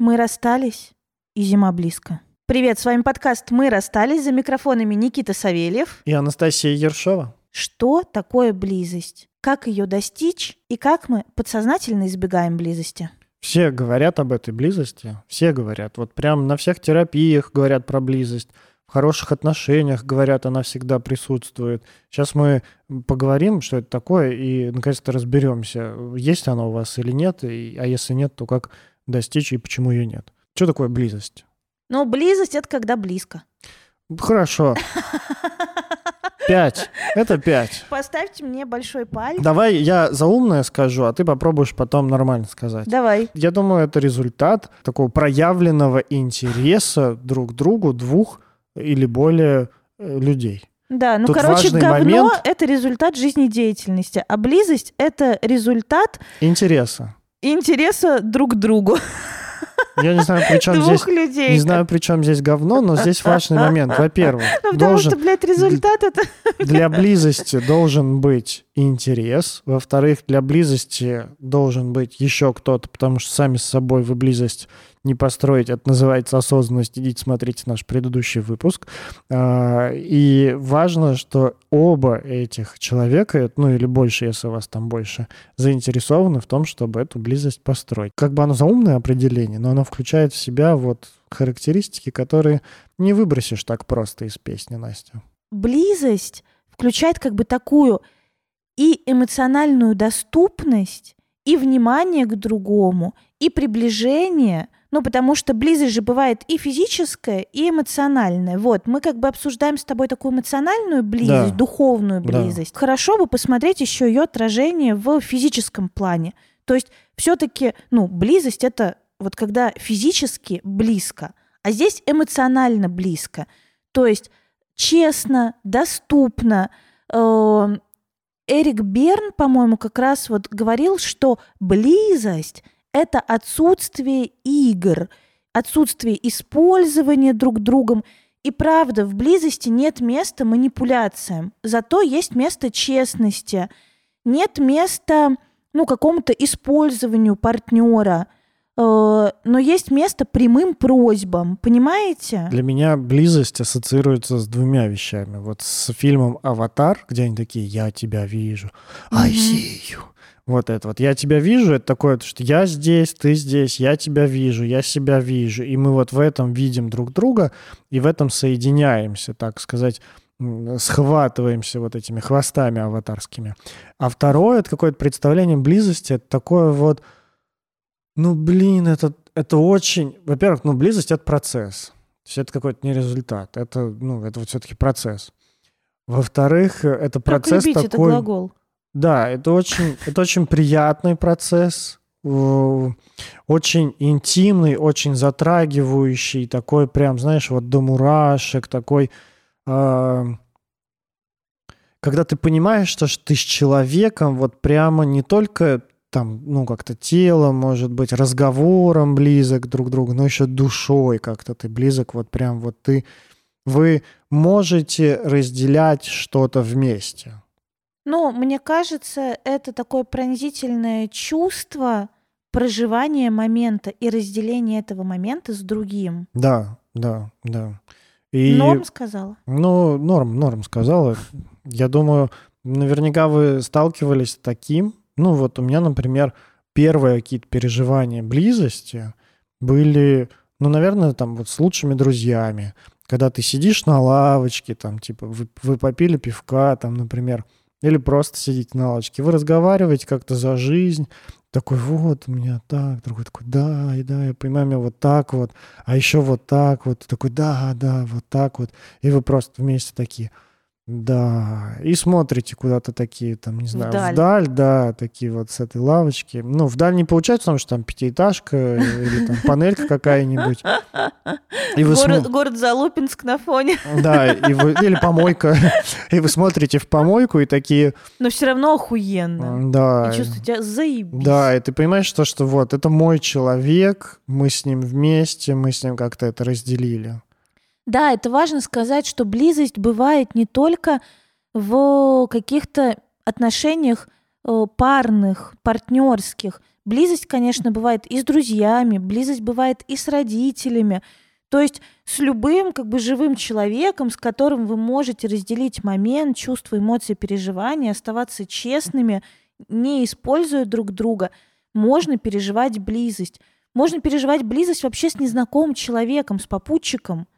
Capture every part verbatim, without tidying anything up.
Мы расстались, и зима близко. Привет, с вами подкаст «Мы расстались», за микрофонами Никита Савельев и Анастасия Ершова. Что такое близость? Как ее достичь? И как мы подсознательно избегаем близости? Все говорят об этой близости, все говорят. Вот прям на всех терапиях говорят про близость. В хороших отношениях, говорят, она всегда присутствует. Сейчас мы поговорим, что это такое, и наконец-то разберемся, есть она у вас или нет, и, а если нет, то как достичь и почему ее нет. Что такое близость? Ну, близость — это когда близко. Хорошо. Пять. Это пять. Поставьте мне большой палец. Давай я заумное скажу, а ты попробуешь потом нормально сказать. Давай. Я думаю, это результат такого проявленного интереса друг к другу двух или более людей. Да, ну, Тут короче, говно момент... — это результат жизнедеятельности, а близость — это результат... Интереса. Интереса друг к другу. Я не знаю, при чем Двух здесь, людей. Не знаю, при чем здесь говно, но здесь важный момент. Во-первых, ну, потому должен, что, блядь, результат это... для близости должен быть интерес. Во-вторых, для близости должен быть еще кто-то, потому что сами с собой вы близость не построить. Это называется осознанность. Идите, смотрите наш предыдущий выпуск. И важно, что оба этих человека, ну или больше, если у вас там больше, заинтересованы в том, чтобы эту близость построить. Как бы оно заумное определение, но оно включает в себя вот характеристики, которые не выбросишь так просто из песни, Настя. Близость включает как бы такую и эмоциональную доступность, и внимание к другому, и приближение, ну, потому что близость же бывает и физическая, и эмоциональная. Вот, мы как бы обсуждаем с тобой такую эмоциональную близость, да. духовную близость. Да. Хорошо бы посмотреть еще ее отражение в физическом плане. То есть все-таки, ну, близость — это вот когда физически близко, а здесь эмоционально близко. То есть честно, доступно, э- Эрик Берн, по-моему, как раз вот говорил, что близость — это отсутствие игр, отсутствие использования друг другом. И правда, в близости нет места манипуляциям, зато есть место честности, нет места, ну, какому-то использованию партнера, э- но есть место прямым просьбам, понимаете? Для меня близость ассоциируется с двумя вещами. Вот с фильмом «Аватар», где они такие «Я тебя вижу», «I see you». Вот это вот «Я тебя вижу» — это такое, что «Я здесь, ты здесь, я тебя вижу, я себя вижу». И мы вот в этом видим друг друга и в этом соединяемся, так сказать, схватываемся вот этими хвостами аватарскими. А второе — это какое-то представление близости, это такое вот... Ну, блин, это, это очень... Во-первых, ну, близость — это процесс. То есть это какой-то не результат. Это, ну, это вот все-таки процесс. Во-вторых, это процесс такой... Как любить — это глагол. Да, это очень, это очень приятный процесс, очень интимный, очень затрагивающий, такой прям, знаешь, вот до мурашек, такой... Э- когда ты понимаешь, что ты с человеком вот прямо не только... там, ну, как-то тело, может быть, разговором близок друг к другу, но еще душой как-то ты близок, вот прям вот ты... Вы можете разделять что-то вместе. Ну, мне кажется, это такое пронзительное чувство проживания момента и разделения этого момента с другим. Да, да, да. И... Норм сказала? Ну, норм, норм сказала. Я думаю, наверняка вы сталкивались с таким. Ну вот у меня, например, первые какие-то переживания близости были, ну, наверное, там вот с лучшими друзьями. Когда ты сидишь на лавочке, там, типа, вы, вы попили пивка, там, например, или просто сидите на лавочке, вы разговариваете как-то за жизнь, такой вот у меня так, другой такой, да, и да, я понимаю, меня вот так вот, а еще вот так вот, такой, да, да, вот так вот, и вы просто вместе такие... Да, и смотрите куда-то такие, там, не знаю, вдаль. вдаль, да, такие вот с этой лавочки. Ну, вдаль не получается, потому что там пятиэтажка или там панелька какая-нибудь. И вы город, см... город Залупинск на фоне. Да, и вы... или помойка. И вы смотрите в помойку и такие... Но все равно охуенно. Да. И чувствуете, тебя заебись. Да, и ты понимаешь, что, что вот, это мой человек, мы с ним вместе, мы с ним как-то это разделили. Да, это важно сказать, что близость бывает не только в каких-то отношениях парных, партнерских. Близость, конечно, бывает и с друзьями, близость бывает и с родителями. То есть с любым как бы живым человеком, с которым вы можете разделить момент, чувства, эмоции, переживания, оставаться честными, не используя друг друга, можно переживать близость. Можно переживать близость вообще с незнакомым человеком, с попутчиком.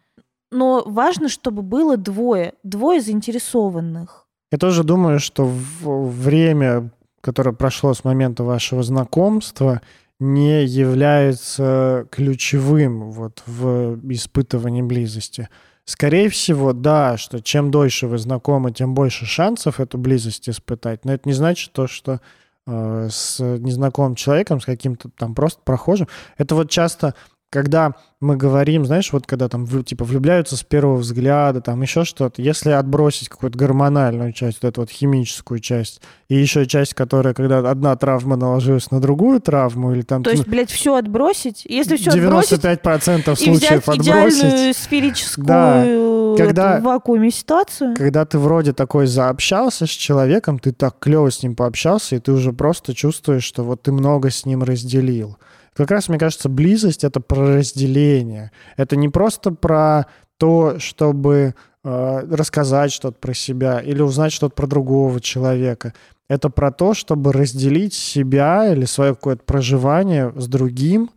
Но важно, чтобы было двое, двое заинтересованных. Я тоже думаю, что время, которое прошло с момента вашего знакомства, не является ключевым вот в испытывании близости. Скорее всего, да, что чем дольше вы знакомы, тем больше шансов эту близость испытать. Но это не значит то, что э, с незнакомым человеком, с каким-то там просто прохожим. Это вот часто... Когда мы говорим, знаешь, вот когда там типа влюбляются с первого взгляда, там еще что-то, если отбросить какую-то гормональную часть, вот эту вот химическую часть, и еще часть, которая, когда одна травма наложилась на другую травму, или там... То есть, блядь, все отбросить? Если все отбросить... девяносто пять процентов случаев отбросить. И взять идеальную сферическую да. когда, в вакууме ситуацию. Когда ты вроде такой заобщался с человеком, ты так клево с ним пообщался, и ты уже просто чувствуешь, что вот ты много с ним разделил. Как раз, мне кажется, близость — это про разделение. Это не просто про то, чтобы э, рассказать что-то про себя или узнать что-то про другого человека. Это про то, чтобы разделить себя или свое какое-то проживание с другим,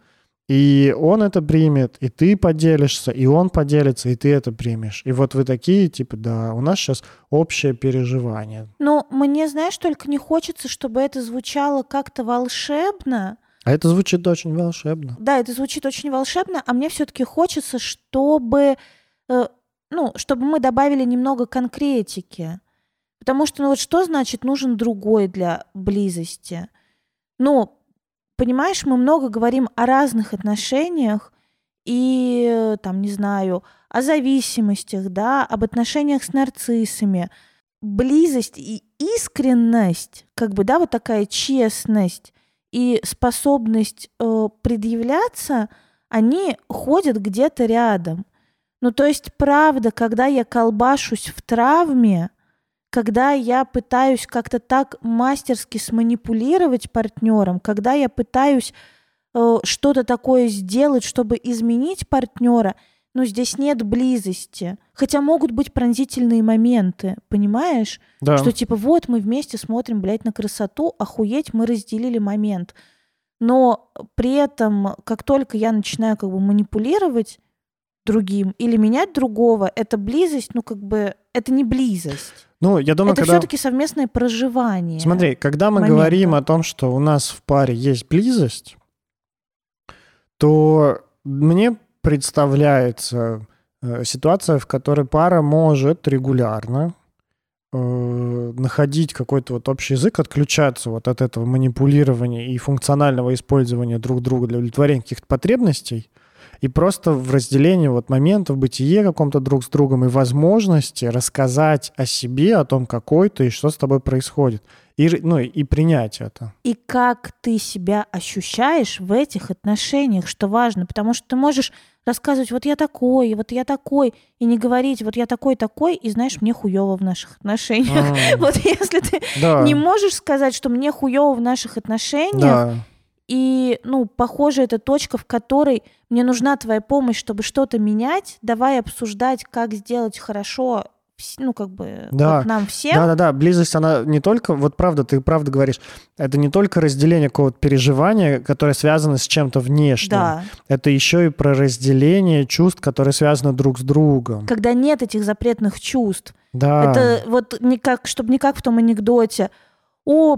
и он это примет, и ты поделишься, и он поделится, и ты это примешь. И вот вы такие, типа, да, у нас сейчас общее переживание. Ну, мне, знаешь, только не хочется, чтобы это звучало как-то волшебно. А это звучит очень волшебно. Да, это звучит очень волшебно, а мне все-таки хочется, чтобы, э, ну, чтобы мы добавили немного конкретики. Потому что, ну вот что значит нужен другой для близости? Ну, понимаешь, мы много говорим о разных отношениях и, там, не знаю, о зависимостях, да, об отношениях с нарциссами. Близость и искренность, как бы, да, вот такая честность, и способность э, предъявляться, они ходят где-то рядом. Ну, то есть, правда, когда я колбашусь в травме, когда я пытаюсь как-то так мастерски сманипулировать партнером, когда я пытаюсь э, что-то такое сделать, чтобы изменить партнера, ну, здесь нет близости. Хотя могут быть пронзительные моменты, понимаешь? Да. Что типа вот мы вместе смотрим, блядь, на красоту, охуеть, мы разделили момент. Но при этом, как только я начинаю как бы манипулировать другим или менять другого, это близость, ну, как бы, это не близость. Ну, я думаю, это когда... все-таки совместное проживание. Смотри, когда мы момента. говорим о том, что у нас в паре есть близость, то мне... представляется э, ситуация, в которой пара может регулярно э, находить какой-то вот общий язык, отключаться вот от этого манипулирования и функционального использования друг друга для удовлетворения каких-то потребностей и просто в разделении вот моментов, бытие каком-то друг с другом и возможности рассказать о себе, о том, какой ты и что с тобой происходит. И, ну, и принять это. И как ты себя ощущаешь в этих отношениях, что важно, потому что ты можешь рассказывать, вот я такой, вот я такой, и не говорить, вот я такой-такой, и знаешь, мне хуёво в наших отношениях. А, вот если ты да. не можешь сказать, что мне хуёво в наших отношениях, да. и, ну, похоже, это точка, в которой мне нужна твоя помощь, чтобы что-то менять, давай обсуждать, как сделать хорошо, ну, как бы, да. вот нам всем. Да-да-да, близость, она не только, вот правда, ты правда говоришь, это не только разделение какого-то переживания, которое связано с чем-то внешним, да. это еще и про разделение чувств, которые связаны друг с другом. Когда нет этих запретных чувств. Да. Это вот не как, чтобы не как в том анекдоте. О,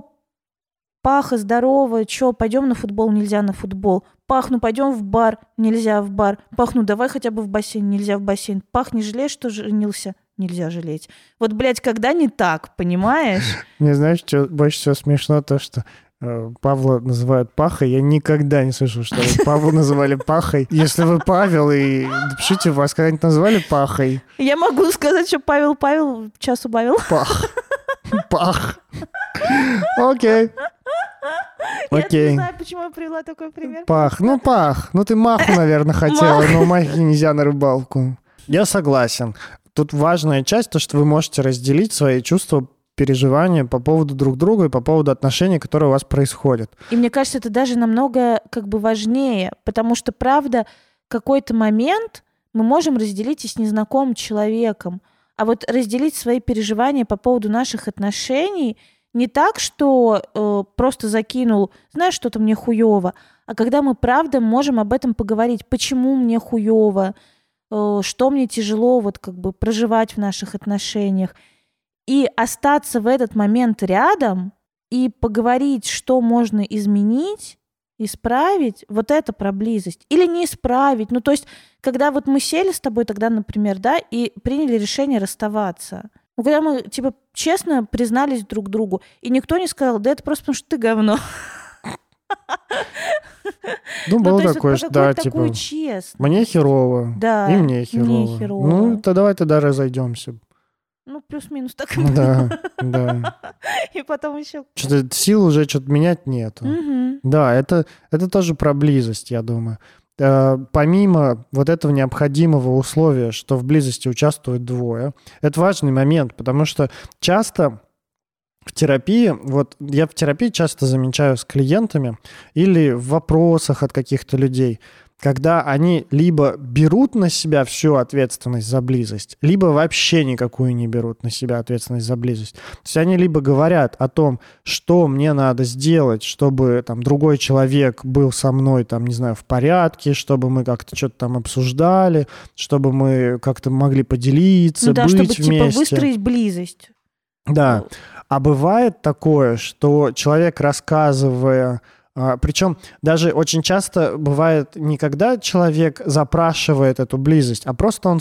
Паха, здорово, чё, пойдем на футбол, нельзя на футбол. Пах, ну пойдем в бар, нельзя в бар. Пах, ну давай хотя бы в бассейн, нельзя в бассейн. Пах, не жалеешь, что женился? Нельзя жалеть. Вот, блядь, когда не так, понимаешь? Мне, знаешь, что больше всего смешно, то, что э, Павла называют Пахой. Я никогда не слышал, что Павлу называли Пахой. Если вы Павел, и напишите, вас когда-нибудь назвали Пахой. Я могу сказать, что Павел Павел час убавил. Пах. Пах. Окей. Окей. Я не знаю, почему я привела такой пример. Пах. Ну, Пах. Ну, ты Маху, наверное, хотела, но Махе нельзя на рыбалку. Я согласен. тут важная часть, то, что вы можете разделить свои чувства, переживания по поводу друг друга и по поводу отношений, которые у вас происходят. И мне кажется, это даже намного как бы важнее, потому что, правда, какой-то момент мы можем разделить и с незнакомым человеком, а вот разделить свои переживания по поводу наших отношений не так, что э, просто закинул, знаешь, что-то мне хуёво, а когда мы, правда, можем об этом поговорить, почему мне хуёво, э, что мне тяжело вот как бы проживать в наших отношениях, и остаться в этот момент рядом и поговорить, что можно изменить, исправить, вот это про близость. Или не исправить. Ну, то есть, когда вот мы сели с тобой тогда, например, да, и приняли решение расставаться. Ну, когда мы, типа, честно признались друг другу, и никто не сказал, да это просто потому, что ты говно. Ну, было такое, что, да, типа, мне херово, и мне херово. Ну, тогда давай тогда разойдемся. Ну, плюс-минус так и было. Да, да. И потом еще... Что-то сил уже что-то менять нету. Угу. Да, это, это тоже про близость, я думаю. Э, помимо вот этого необходимого условия, что в близости участвуют двое, это важный момент, потому что часто в терапии, вот я в терапии часто замечаю с клиентами или в вопросах от каких-то людей, когда они либо берут на себя всю ответственность за близость, либо вообще никакую не берут на себя ответственность за близость. То есть они либо говорят о том, что мне надо сделать, чтобы там другой человек был со мной, там, не знаю, в порядке, чтобы мы как-то что-то там обсуждали, чтобы мы как-то могли поделиться, ну да, быть чтобы, вместе. Типа, выстроить близость. Да. А бывает такое, что человек, рассказывая... Причем даже очень часто бывает не когда человек запрашивает эту близость, а просто он,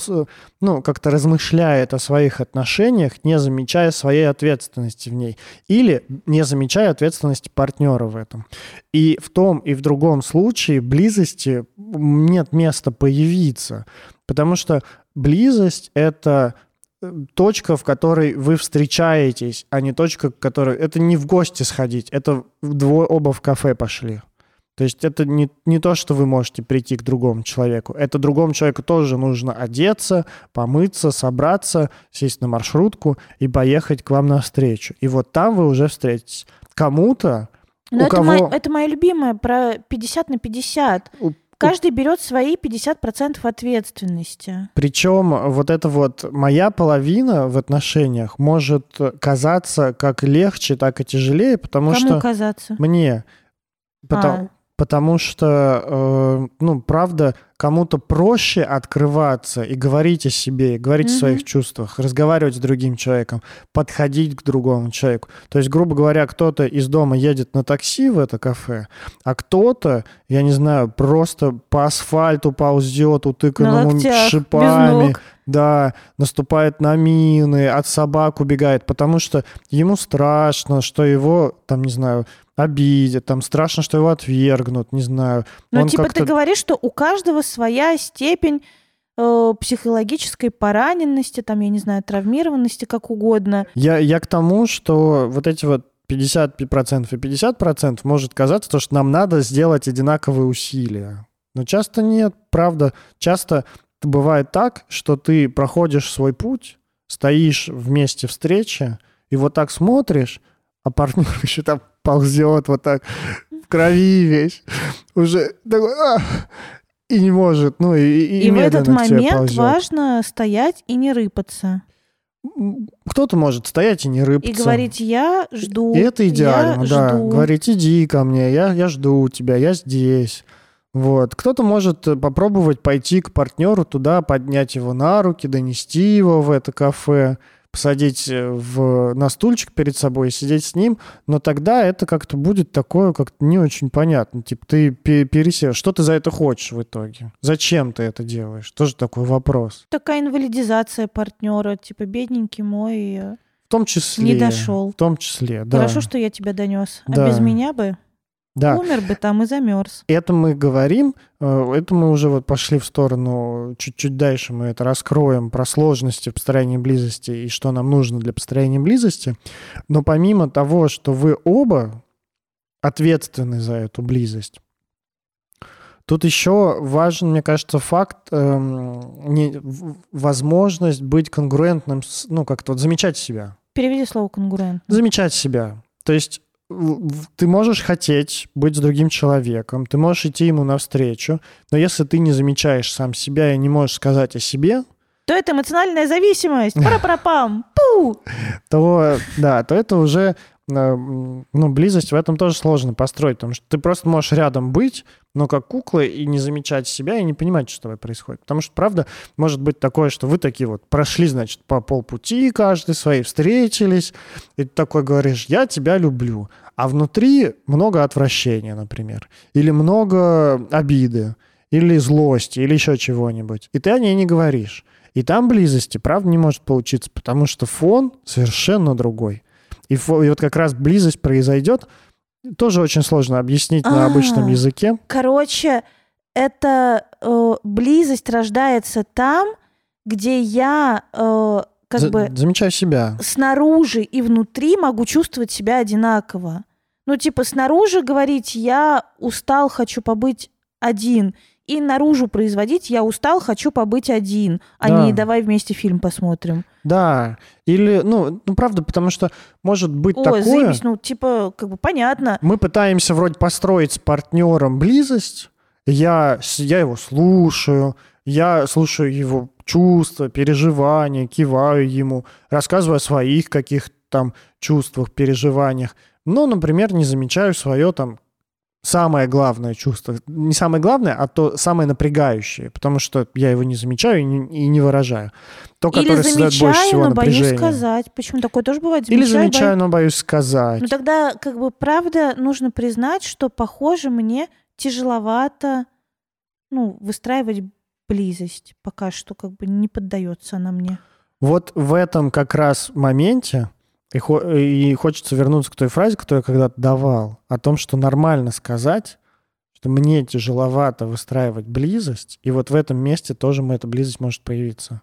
ну, как-то размышляет о своих отношениях, не замечая своей ответственности в ней. Или не замечая ответственности партнера в этом. И в том и в другом случае близости нет места появиться. Потому что близость — это... точка, в которой вы встречаетесь, а не точка, в которой... Это не в гости сходить, это вдвое оба в кафе пошли. То есть это не, не то, что вы можете прийти к другому человеку. Это другому человеку тоже нужно одеться, помыться, собраться, сесть на маршрутку и поехать к вам навстречу. И вот там вы уже встретитесь. Кому-то... Но у это, кого... мой, это моя любимая про пятьдесят на пятьдесят. У... Каждый берет свои пятьдесят процентов ответственности. Причем вот эта вот моя половина в отношениях может казаться как легче, так и тяжелее, потому Кому что... казаться? Мне. Потому, а. потому что, э, ну, правда, кому-то проще открываться и говорить о себе, и говорить угу. о своих чувствах, разговаривать с другим человеком, подходить к другому человеку. То есть, грубо говоря, кто-то из дома едет на такси в это кафе, а кто-то, я не знаю, просто по асфальту ползет, утыканному на локтях, шипами, без ног. Да, наступает на мины, от собак убегает, потому что ему страшно, что его, там, не знаю, обидят, там страшно, что его отвергнут, не знаю. Ну, типа как-то... ты говоришь, что у каждого своя степень э, психологической пораненности, там, я не знаю, травмированности, как угодно. Я, я к тому, что вот эти вот пятьдесят процентов и пятьдесят процентов может казаться, то, что нам надо сделать одинаковые усилия. Но часто нет, правда. Часто бывает так, что ты проходишь свой путь, стоишь в месте встречи, и вот так смотришь, а партнер еще там ползет вот так, в крови весь, уже такой... Ах! И не может, ну и, и, и в этот момент важно стоять и не рыпаться. Кто-то может стоять и не рыпаться. И говорить, я жду. И это идеально, да. Жду. Говорить, иди ко мне, я, я жду тебя, я здесь. Вот. Кто-то может попробовать пойти к партнеру туда, поднять его на руки, донести его в это кафе, посадить в, на стульчик перед собой и сидеть с ним, но тогда это как-то будет такое, как-то не очень понятно. Типа ты пересел, что ты за это хочешь в итоге? Зачем ты это делаешь? Тоже такой вопрос. Такая инвалидизация партнера, типа бедненький мой в том числе, не дошел. В том числе, да. Хорошо, что я тебя донес, да. А без меня бы... Да. Умер бы там и замерз. Это мы говорим, это мы уже вот пошли в сторону, чуть-чуть дальше мы это раскроем, про сложности в построении близости и что нам нужно для построения близости. Но помимо того, что вы оба ответственны за эту близость, Тут еще важен, мне кажется, факт, эм, не, возможность быть конгруентным, ну, как-то вот замечать себя. Переведи слово «конгруент». Замечать себя. То есть ты можешь хотеть быть с другим человеком, ты можешь идти ему навстречу, но если ты не замечаешь сам себя и не можешь сказать о себе... то это эмоциональная зависимость. Пара-пара-пам. Пу! То, да, то это уже... Ну, близость в этом тоже сложно построить, потому что ты просто можешь рядом быть, но как куклы, и не замечать себя, и не понимать, что с тобой происходит. Потому что, правда, может быть такое, что вы такие вот прошли, значит, по полпути каждый свои, встретились, и ты такой говоришь: я тебя люблю. А внутри много отвращения, например, или много обиды, или злости, или еще чего-нибудь. И ты о ней не говоришь. И там близости, правда, не может получиться, потому что фон совершенно другой. И вот как раз близость произойдет. Тоже очень сложно объяснить А-а-а. на обычном языке. Короче, эта э, близость рождается там, где я э, как За- бы... замечаю себя. Снаружи и внутри могу чувствовать себя одинаково. Ну, типа, снаружи говорить: я устал, хочу побыть один. И наружу производить: я устал, хочу побыть один. А да. не давай вместе фильм посмотрим. Да. Или, ну, ну правда, потому что может быть О, такое... О, заебись, ну, типа, как бы понятно. Мы пытаемся вроде построить с партнером близость. Я, я его слушаю, я слушаю его чувства, переживания, киваю ему, рассказываю о своих каких-то там чувствах, переживаниях. Но, например, не замечаю свое там... самое главное чувство. Не самое главное, а то самое напрягающее, потому что я его не замечаю и не, и не выражаю. То, или которое замечаю, создает больше всего напряжения. Или замечаю, но боюсь сказать. Почему? Такое тоже бывает. Замечаю, Или замечаю, бо... но боюсь сказать. Ну тогда, как бы, правда, нужно признать, что, похоже, мне тяжеловато, ну, выстраивать близость. Пока что, как бы, не поддается она мне. Вот в этом как раз моменте И, хо- и хочется вернуться к той фразе, которую я когда-то давал, о том, что нормально сказать, что мне тяжеловато выстраивать близость, и вот в этом месте тоже эта близость может появиться.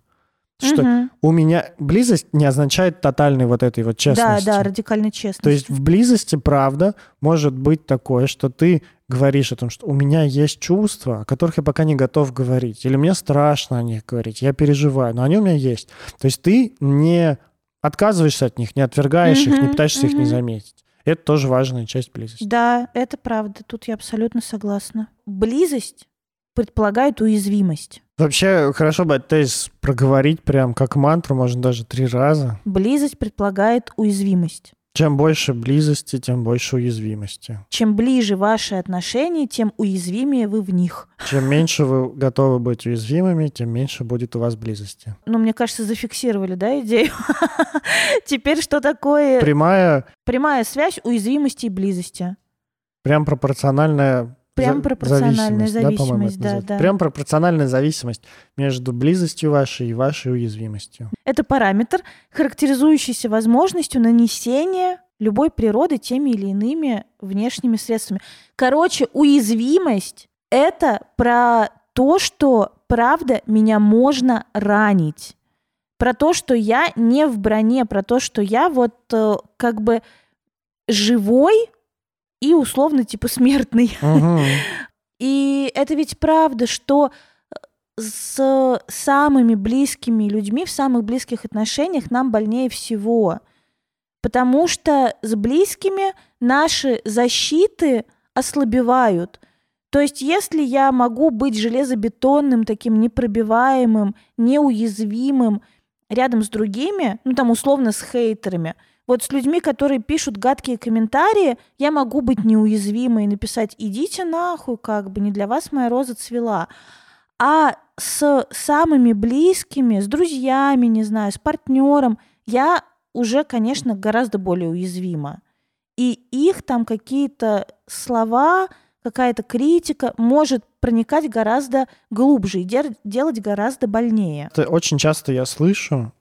Что угу. у меня близость не означает тотальной вот этой вот честности. Да, да, радикальной честности. То есть в близости, правда, может быть такое, что ты говоришь о том, что у меня есть чувства, о которых я пока не готов говорить, или мне страшно о них говорить, я переживаю, но они у меня есть. То есть ты не... отказываешься от них, не отвергаешь mm-hmm, их, не пытаешься mm-hmm. их не заметить. Это тоже важная часть близости. Да, это правда. Тут я абсолютно согласна. Близость предполагает уязвимость. Вообще, хорошо бы этот тезис проговорить прям как мантру, можно даже три раза. Близость предполагает уязвимость. Чем больше близости, тем больше уязвимости. Чем ближе ваши отношения, тем уязвимее вы в них. Чем меньше вы готовы быть уязвимыми, тем меньше будет у вас близости. Ну, мне кажется, зафиксировали, да, идею? Теперь что такое... Прямая... Прямая связь уязвимости и близости. Прям пропорциональная... Прям пропорциональная зависимость, зависимость, да, да, да. Прям пропорциональная зависимость между близостью вашей и вашей уязвимостью. Это параметр, характеризующийся возможностью нанесения любой природы теми или иными внешними средствами. Короче, уязвимость — это про то, что, правда, меня можно ранить. Про то, что я не в броне, про то, что я вот как бы живой, и условно типа смертный. Угу. И это ведь правда, что с самыми близкими людьми в самых близких отношениях нам больнее всего. Потому что с близкими наши защиты ослабевают. То есть если я могу быть железобетонным, таким непробиваемым, неуязвимым рядом с другими, ну там условно с хейтерами, вот с людьми, которые пишут гадкие комментарии, я могу быть неуязвимой и написать: идите нахуй, как бы не для вас моя роза цвела. А с самыми близкими, с друзьями, не знаю, с партнером, я уже, конечно, гораздо более уязвима. И их там какие-то слова, какая-то критика может проникать гораздо глубже и дер- делать гораздо больнее. Это очень часто я слышу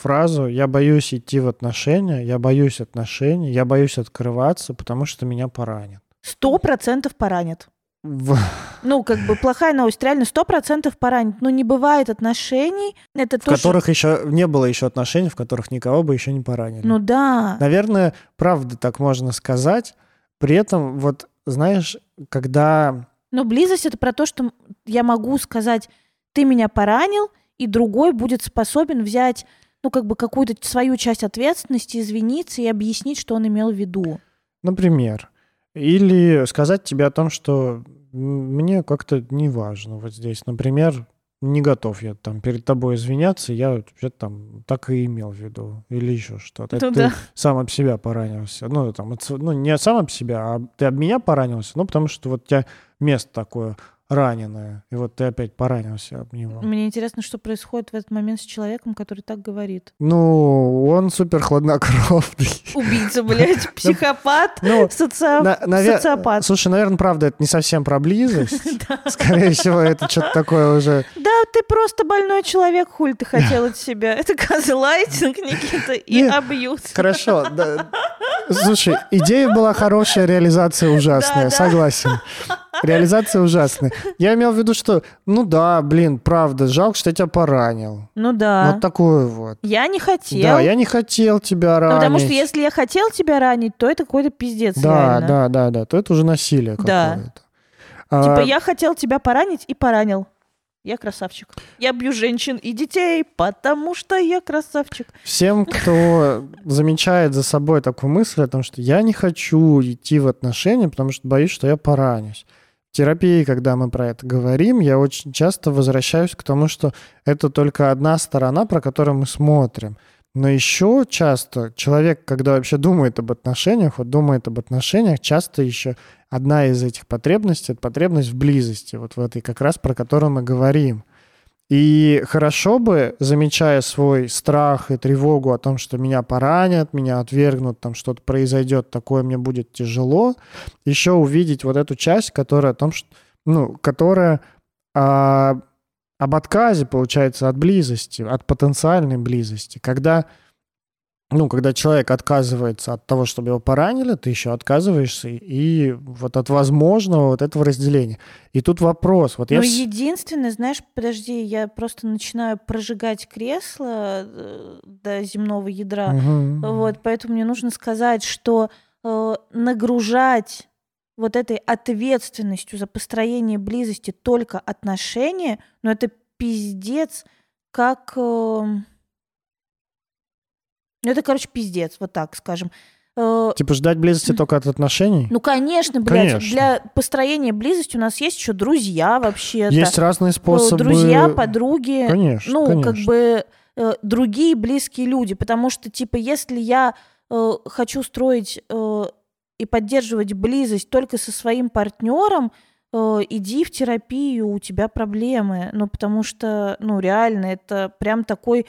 фразу: я боюсь идти в отношения, я боюсь отношений, я боюсь открываться, потому что меня поранят. Сто процентов поранят. В... Ну, как бы плохая новость, реально сто процентов поранит. Но не бывает отношений, это в то, которых что... еще не было еще отношений, в которых никого бы еще не поранили. Ну да. Наверное, правда так можно сказать. При этом, вот знаешь, когда Но близость — это про то, что я могу сказать, ты меня поранил, и другой будет способен взять, ну, как бы какую-то свою часть ответственности, извиниться и объяснить, что он имел в виду. Например. Или сказать тебе о том, что мне как-то не важно вот здесь. Например, не готов я там перед тобой извиняться, я там так и имел в виду. Или еще что-то. Ну, ты да. сам об себя поранился. Ну, там, ну, не сам об себя, а ты об меня поранился, ну, потому что вот у тебя место такое раненое, и вот ты опять поранился об него. Мне интересно, что происходит в этот момент с человеком, который так говорит. Ну, он супер хладнокровный. Убийца, блядь, психопат, социопат. Слушай, наверное, правда, это не совсем про близость. Скорее всего, это что-то такое уже... Да, ты просто больной человек, хуй ты хотел от себя. Это газлайтинг, Никита, и абьюз. Хорошо, да. Слушай, идея была хорошая, реализация ужасная, согласен. Реализация ужасная. Я имел в виду, что, ну да, блин, правда, жалко, что я тебя поранил. Ну да. Вот такую вот. Я не хотел. Да, я не хотел тебя ранить. Ну, потому что если я хотел тебя ранить, то это какой-то пиздец, да, реально. Да, да, да, да, то это уже насилие да. какое-то. А... Типа я хотел тебя поранить и поранил. Я красавчик. Я бью женщин и детей, потому что я красавчик. Всем, кто замечает за собой такую мысль о том, что я не хочу идти в отношения, потому что боюсь, что я поранюсь. В терапии, когда мы про это говорим, я очень часто возвращаюсь к тому, что это только одна сторона, про которую мы смотрим. Но еще часто человек, когда вообще думает об отношениях, вот думает об отношениях, часто еще одна из этих потребностей — это потребность в близости, вот в этой как раз, про которую мы говорим. И хорошо бы, замечая свой страх и тревогу о том, что меня поранят, меня отвергнут, там что-то произойдет, такое мне будет тяжело, еще увидеть вот эту часть, которая о том, что, ну, которая... А, об отказе, получается, от близости, от потенциальной близости. Когда, ну, когда человек отказывается от того, чтобы его поранили, ты еще отказываешься и вот от возможного вот этого разделения. И тут вопрос. Вот я... Ну, единственное, знаешь, подожди, я просто начинаю прожигать кресло до земного ядра. Угу. Вот, поэтому мне нужно сказать, что э, нагружать вот этой ответственностью за построение близости только отношения, но это пиздец, как... Это, короче, пиздец, вот так скажем. Типа ждать близости только от отношений? Ну, конечно, блядь. Конечно. Для построения близости у нас есть еще друзья вообще-то. Есть разные способы. Друзья, подруги. Конечно, ну, конечно. Как бы другие близкие люди, потому что, типа, если я хочу строить... и поддерживать близость только со своим партнером, э, иди в терапию, у тебя проблемы. Ну, потому что, ну, реально, это прям такой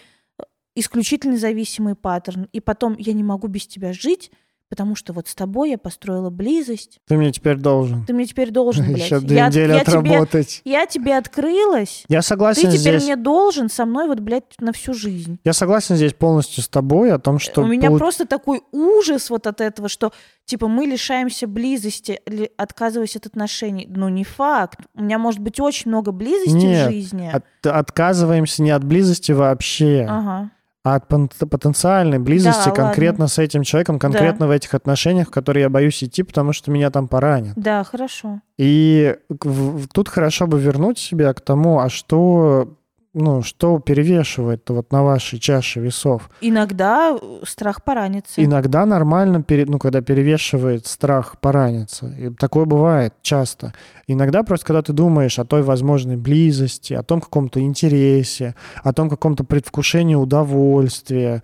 исключительно зависимый паттерн. И потом я не могу без тебя жить, потому что вот с тобой я построила близость. Ты мне теперь должен. Ты мне теперь должен, блядь. Еще две недели отработать. Я тебе открылась. Я согласен здесь. Ты теперь мне должен со мной вот, блядь, на всю жизнь. Я согласен здесь полностью с тобой о том, что... У меня просто такой ужас вот от этого, что, типа, мы лишаемся близости, отказываясь от отношений. Ну, не факт. У меня может быть очень много близости в жизни. Нет, отказываемся не от близости вообще. Ага. А от потенциальной близости да, конкретно ладно. С этим человеком, конкретно да. в этих отношениях, в которые я боюсь идти, потому что меня там поранят. Да, хорошо. И в, в, тут хорошо бы вернуть себя к тому, а что, ну, что перевешивает вот на вашей чаше весов? Иногда страх пораниться. Иногда нормально, пере, ну, когда перевешивает страх пораниться. И такое бывает часто. Иногда просто, когда ты думаешь о той возможной близости, о том каком-то интересе, о том каком-то предвкушении удовольствия,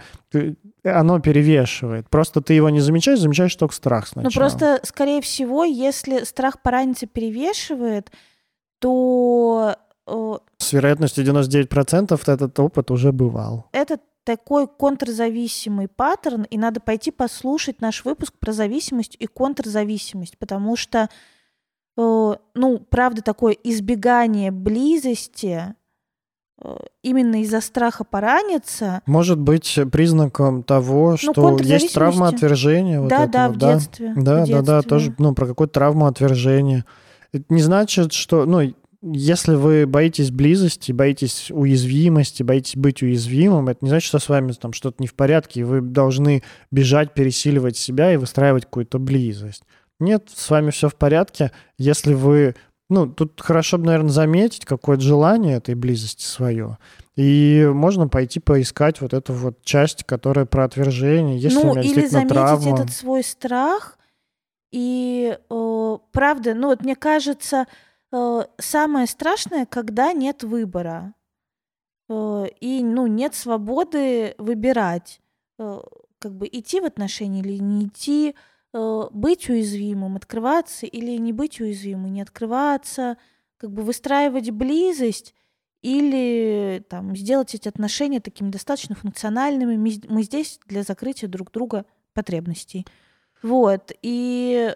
оно перевешивает. Просто ты его не замечаешь, замечаешь только страх сначала. Ну, просто, скорее всего, если страх пораниться перевешивает, то... С вероятностью девяносто девять процентов этот опыт уже бывал. Это такой контрзависимый паттерн, и надо пойти послушать наш выпуск про зависимость и контрзависимость, потому что, ну, правда, такое избегание близости именно из-за страха пораниться... Может быть признаком того, что ну, есть травма отвержения. Вот да, этого, да, в да? детстве. Да, в да, детстве. Да, тоже ну, про какую-то травму отвержения. Это не значит, что... Ну, если вы боитесь близости, боитесь уязвимости, боитесь быть уязвимым, это не значит, что с вами там что-то не в порядке, и вы должны бежать, пересиливать себя и выстраивать какую-то близость. Нет, с вами все в порядке. Если вы Ну, тут хорошо бы, наверное, заметить какое-то желание этой близости свое. И можно пойти поискать вот эту вот часть, которая про отвержение, если ну, у меня действительно травма. Ну, или заметить этот свой страх. И, э, правда, ну, вот мне кажется, э, самое страшное, когда нет выбора. Э, и, ну, нет свободы выбирать. Э, как бы идти в отношения или не идти, быть уязвимым, открываться или не быть уязвимым, не открываться, как бы выстраивать близость или там, сделать эти отношения такими достаточно функциональными. Мы здесь для закрытия друг друга потребностей. Вот. И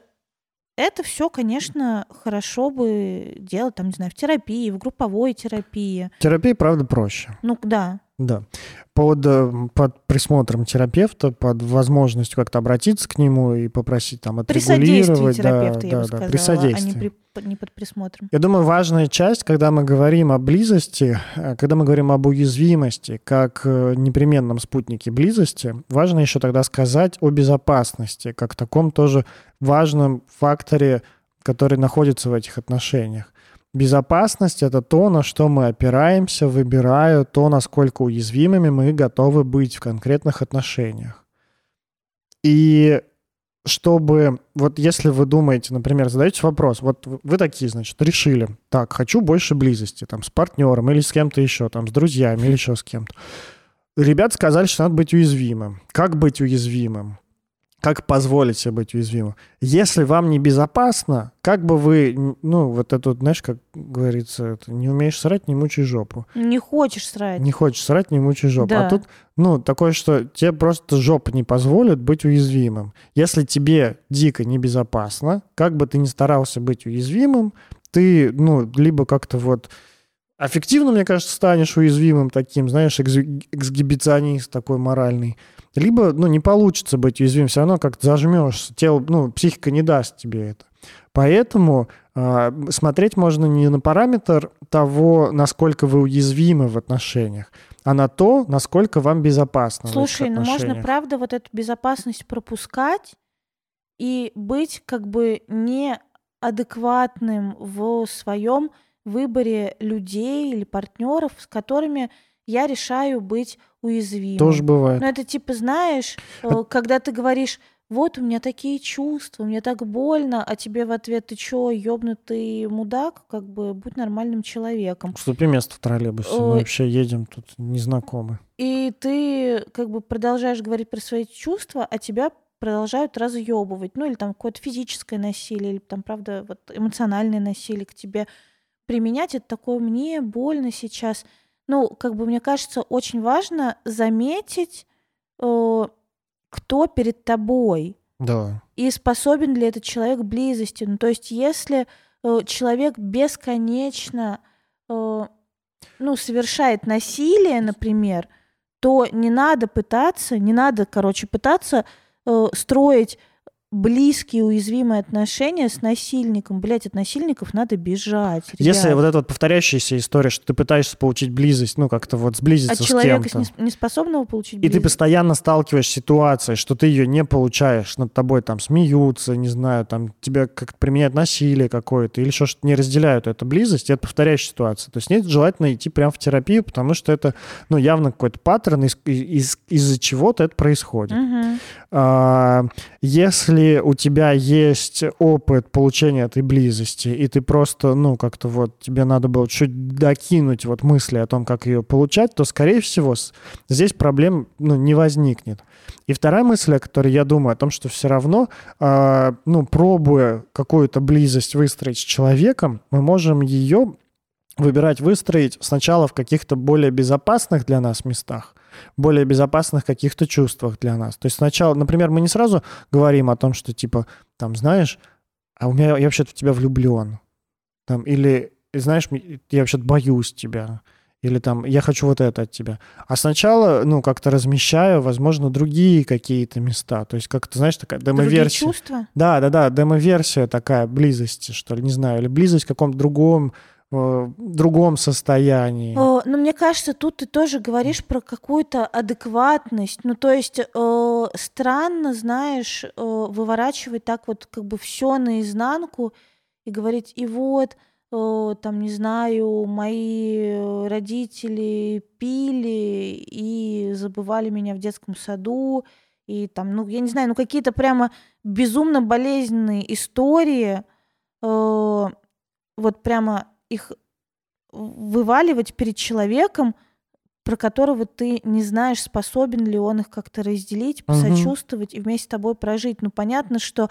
это все, конечно, хорошо бы делать, там, не знаю, в терапии, в групповой терапии. Терапия, правда, проще. Ну, да. Да. Под, под присмотром терапевта, под возможностью как-то обратиться к нему и попросить там отрегулировать. При содействии терапевта, да, я да, бы сказала, да, при содействии. А не, при, не под присмотром. Я думаю, важная часть, когда мы говорим о близости, когда мы говорим об уязвимости как непременном спутнике близости, важно еще тогда сказать о безопасности, как таком тоже важном факторе, который находится в этих отношениях. Безопасность — это то, на что мы опираемся, выбирая то, насколько уязвимыми мы готовы быть в конкретных отношениях. И чтобы... Вот если вы думаете, например, задаете вопрос, вот вы такие, значит, решили, так, хочу больше близости, там, с партнером или с кем-то еще, там, с друзьями или еще с кем-то. Ребята сказали, что надо быть уязвимым. Как быть уязвимым? Как позволить себе быть уязвимым? Если вам не безопасно, как бы вы, ну, вот это, знаешь, как говорится, это, не умеешь срать, не мучай жопу. Не хочешь срать. Не хочешь срать, не мучай жопу. Да. А тут, ну, такое, что тебе просто жопа не позволит быть уязвимым. Если тебе дико небезопасно, как бы ты ни старался быть уязвимым, ты, ну, либо как-то вот... Аффективно, мне кажется, станешь уязвимым таким, знаешь, эксгибиционист такой моральный. Либо, ну, не получится быть уязвимым, все равно как-то зажмешься. Тело, ну, психика не даст тебе это. Поэтому э, смотреть можно не на параметр того, насколько вы уязвимы в отношениях, а на то, насколько вам безопасно. Слушай, ну можно, правда, вот эту безопасность пропускать и быть как бы неадекватным в своем выборе людей или партнеров, с которыми я решаю быть уязвимым. Тоже бывает. Но это типа, знаешь, это... когда ты говоришь, вот у меня такие чувства, мне так больно, а тебе в ответ, ты чё, ёбнутый мудак, как бы будь нормальным человеком. Уступи место в троллейбусе, мы вообще едем тут незнакомы. И ты как бы продолжаешь говорить про свои чувства, а тебя продолжают разъёбывать. Ну или там какое-то физическое насилие, или там, правда, вот эмоциональное насилие к тебе применять, это такое мне больно сейчас. Ну, как бы, мне кажется, очень важно заметить, э, кто перед тобой. Да. И способен ли этот человек к близости. Ну, то есть, если э, человек бесконечно э, ну, совершает насилие, например, то не надо пытаться, не надо, короче, пытаться э, строить близкие уязвимые отношения с насильником. Блять, от насильников надо бежать. Ребят. Если вот эта вот повторяющаяся история, что ты пытаешься получить близость, ну, как-то вот сблизиться от с кем-то. От человека неспособного получить близость. И ты постоянно сталкиваешься с ситуацией, что ты ее не получаешь, над тобой там смеются, не знаю, там тебя как-то применяют насилие какое-то, или что-то не разделяют эту близость, и это повторяющая ситуация. То есть нет, желательно идти прямо в терапию, потому что это, ну, явно какой-то паттерн, из- из- из- из-за чего-то это происходит. Угу. А- если Если у тебя есть опыт получения этой близости, и ты просто, ну, как-то вот тебе надо было чуть докинуть вот мысли о том, как ее получать, то, скорее всего, здесь проблем, ну, не возникнет. И вторая мысль, о которой я думаю, о том, что все равно, э, ну, пробуя какую-то близость выстроить с человеком, мы можем ее выбирать выстроить сначала в каких-то более безопасных для нас местах, более безопасных каких-то чувствах для нас. То есть сначала, например, мы не сразу говорим о том, что типа, там, знаешь, а у меня, я вообще-то в тебя влюблен. Там, или, знаешь, я вообще-то боюсь тебя. Или там, я хочу вот это от тебя. А сначала, ну, как-то размещаю, возможно, другие какие-то места. То есть как-то, знаешь, такая демо-версия. Другие чувства? Да, да, да, демо-версия такая близости, что ли, не знаю. Или близость к какому-то другому в другом состоянии. Но мне кажется, тут ты тоже говоришь про какую-то адекватность. Ну, то есть э, странно, знаешь, э, выворачивать так вот как бы все наизнанку и говорить, и вот, э, там, не знаю, мои родители пили и забывали меня в детском саду, и там, ну, я не знаю, ну, какие-то прямо безумно болезненные истории, э, вот прямо их вываливать перед человеком, про которого ты не знаешь, способен ли он их как-то разделить, посочувствовать и вместе с тобой прожить. Ну, понятно, что э,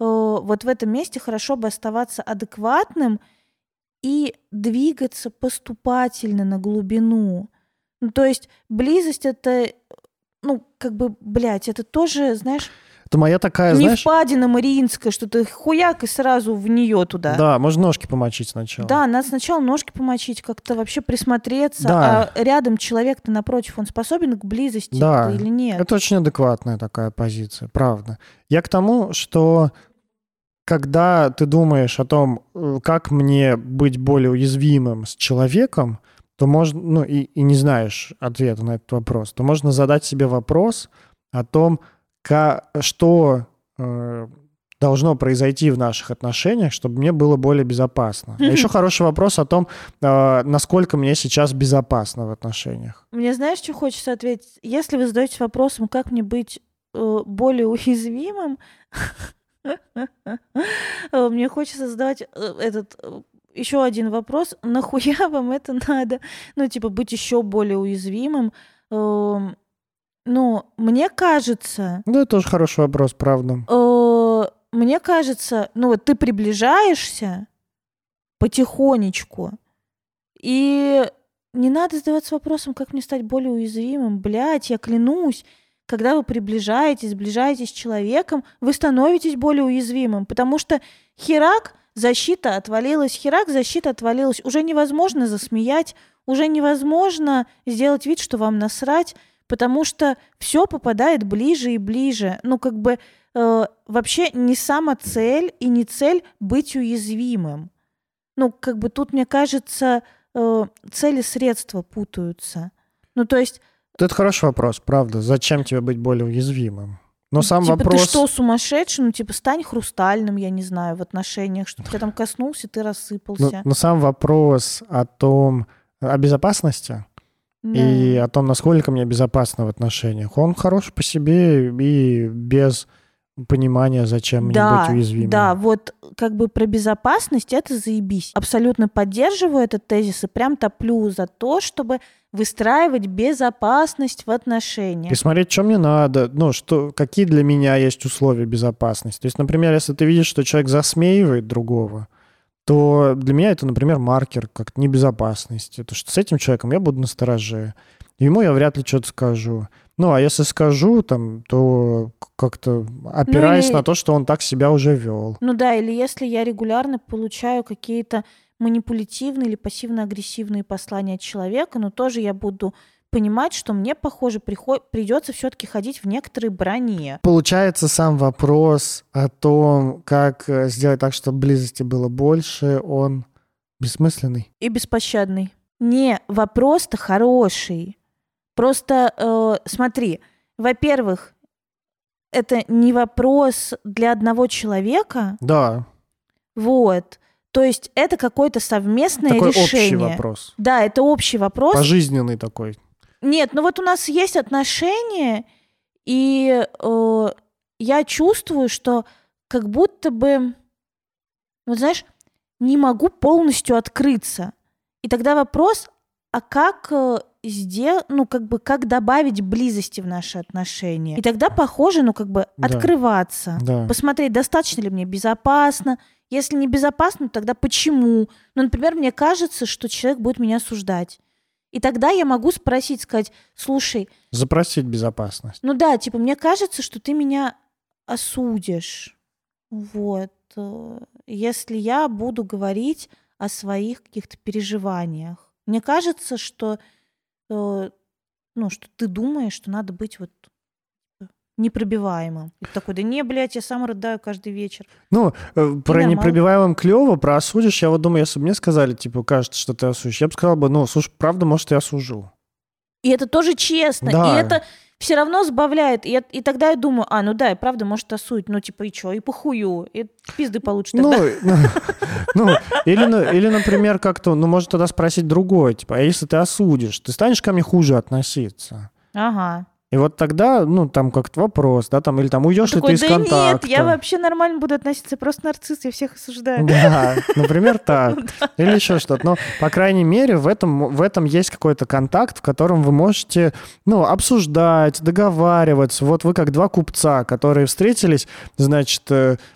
вот в этом месте хорошо бы оставаться адекватным и двигаться поступательно на глубину. Ну, то есть близость — это, ну, как бы, блядь, это тоже, знаешь... Это моя такая, не знаешь... впадина мариинская, что ты хуяк и сразу в нее туда. Да, можно ножки помочить сначала. Да, надо сначала ножки помочить, как-то вообще присмотреться. Да. А рядом человек-то напротив, он способен к близости, да, или нет? Это очень адекватная такая позиция, правда. Я к тому, что когда ты думаешь о том, как мне быть более уязвимым с человеком, то можно, ну и, и не знаешь ответа на этот вопрос, то можно задать себе вопрос о том, что э, должно произойти в наших отношениях, чтобы мне было более безопасно. А еще хороший вопрос о том, э, насколько мне сейчас безопасно в отношениях. Мне знаешь, что хочется ответить? Если вы задаетесь вопросом, как мне быть э, более уязвимым, мне хочется задавать этот... еще один вопрос. Нахуя вам это надо? Ну, типа, быть еще более уязвимым. Ну, мне кажется... Ну, это тоже хороший вопрос, правда. Э, мне кажется, ну, вот ты приближаешься потихонечку, и не надо задаваться вопросом, как мне стать более уязвимым. Блядь, я клянусь, когда вы приближаетесь, сближаетесь с человеком, вы становитесь более уязвимым, потому что херак, защита отвалилась, херак, защита отвалилась. Уже невозможно засмеять, уже невозможно сделать вид, что вам насрать, потому что все попадает ближе и ближе. Ну, как бы э, вообще не сама цель и не цель быть уязвимым. Ну, как бы тут, мне кажется, э, цели и средства путаются. Ну, то есть... Это хороший вопрос, правда. Зачем тебе быть более уязвимым? Но сам типа, вопрос... ты что, сумасшедший? Ну, типа, стань хрустальным, я не знаю, в отношениях, чтобы ты там коснулся, ты рассыпался. Но, но сам вопрос о том... о безопасности... Да. И о том, насколько мне безопасно в отношениях. Он хорош по себе и без понимания, зачем, да, мне быть уязвимым. Да, вот как бы про безопасность это заебись. Абсолютно поддерживаю этот тезис и прям топлю за то, чтобы выстраивать безопасность в отношениях. И смотреть, что мне надо, ну, что, какие для меня есть условия безопасности. То есть, например, если ты видишь, что человек засмеивает другого, то для меня это, например, маркер как-то небезопасности. То, что с этим человеком я буду настороже. Ему я вряд ли что-то скажу. Ну, а если скажу, там, то как-то опираясь ну, или... на то, что он так себя уже вел. Ну да, или если я регулярно получаю какие-то манипулятивные или пассивно-агрессивные послания от человека, но тоже я буду понимать, что мне, похоже, приход... придется все-таки ходить в некоторой броне. Получается, сам вопрос о том, как сделать так, чтобы близости было больше, он бессмысленный. И беспощадный. Не, вопрос-то хороший. Просто э, смотри, во-первых, это не вопрос для одного человека. Да. Вот. То есть это какое-то совместное такой решение. Такой общий вопрос. Да, это общий вопрос. Пожизненный такой. Нет, ну вот у нас есть отношения, и э, я чувствую, что как будто бы, вот знаешь, не могу полностью открыться. И тогда вопрос, а как э, сделать, ну как бы, как добавить близости в наши отношения? И тогда похоже, ну как бы, да, открываться, да, посмотреть, достаточно ли мне безопасно. Если не безопасно, тогда почему? Ну, например, мне кажется, что человек будет меня осуждать. И тогда я могу спросить, сказать, слушай... Запросить безопасность. Ну да, типа, мне кажется, что ты меня осудишь. Вот. Если я буду говорить о своих каких-то переживаниях. Мне кажется, что, ну, что ты думаешь, что надо быть вот непробиваемым. И такой, да не, блядь, я сам рыдаю каждый вечер. Ну, э, про непробиваемым клево, про осудишь, я вот думаю, если бы мне сказали, типа, кажется, что ты осудишь, я бы сказала бы, ну, слушай, правда, может, я осужу. И это тоже честно. Да. И это все равно сбавляет. И, я, и тогда я думаю, а, ну да, и правда, может, тасует, ну типа и чё, и похую, и пизды получит тогда. Ну, или, например, как-то, ну, может тогда спросить другое, типа, а если ты осудишь, ты станешь ко мне хуже относиться? Ага. И вот тогда, ну, там как-то вопрос, да, там, или там уйдешь ли ты из контакта. Да нет, я вообще нормально буду относиться, просто нарцисс, я всех осуждаю. Да, например, так. Или еще что-то. Но, по крайней мере, в этом, в этом есть какой-то контакт, в котором вы можете, ну, обсуждать, договариваться. Вот вы как два купца, которые встретились, значит,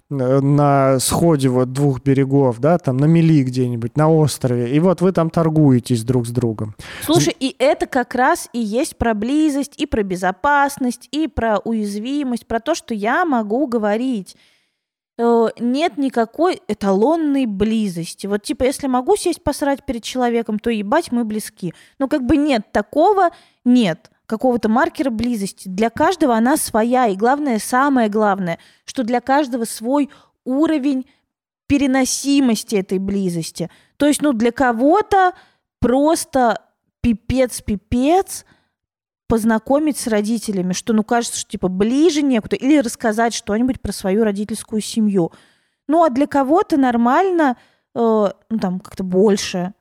на сходе вот двух берегов, да, там на мели где-нибудь, на острове, и вот вы там торгуетесь друг с другом. Слушай, и это как раз и есть про близость, и про безопасность, безопасность и про уязвимость, про то, что я могу говорить. Нет никакой эталонной близости. Вот типа, если могу сесть посрать перед человеком, то ебать мы близки. Ну как бы нет такого, нет какого-то маркера близости. Для каждого она своя. И главное, самое главное, что для каждого свой уровень переносимости этой близости. То есть, ну для кого-то просто пипец-пипец познакомить с родителями, что, ну, кажется, что, типа, ближе некуда, или рассказать что-нибудь про свою родительскую семью. Ну, а для кого-то нормально, э, ну, там, как-то больше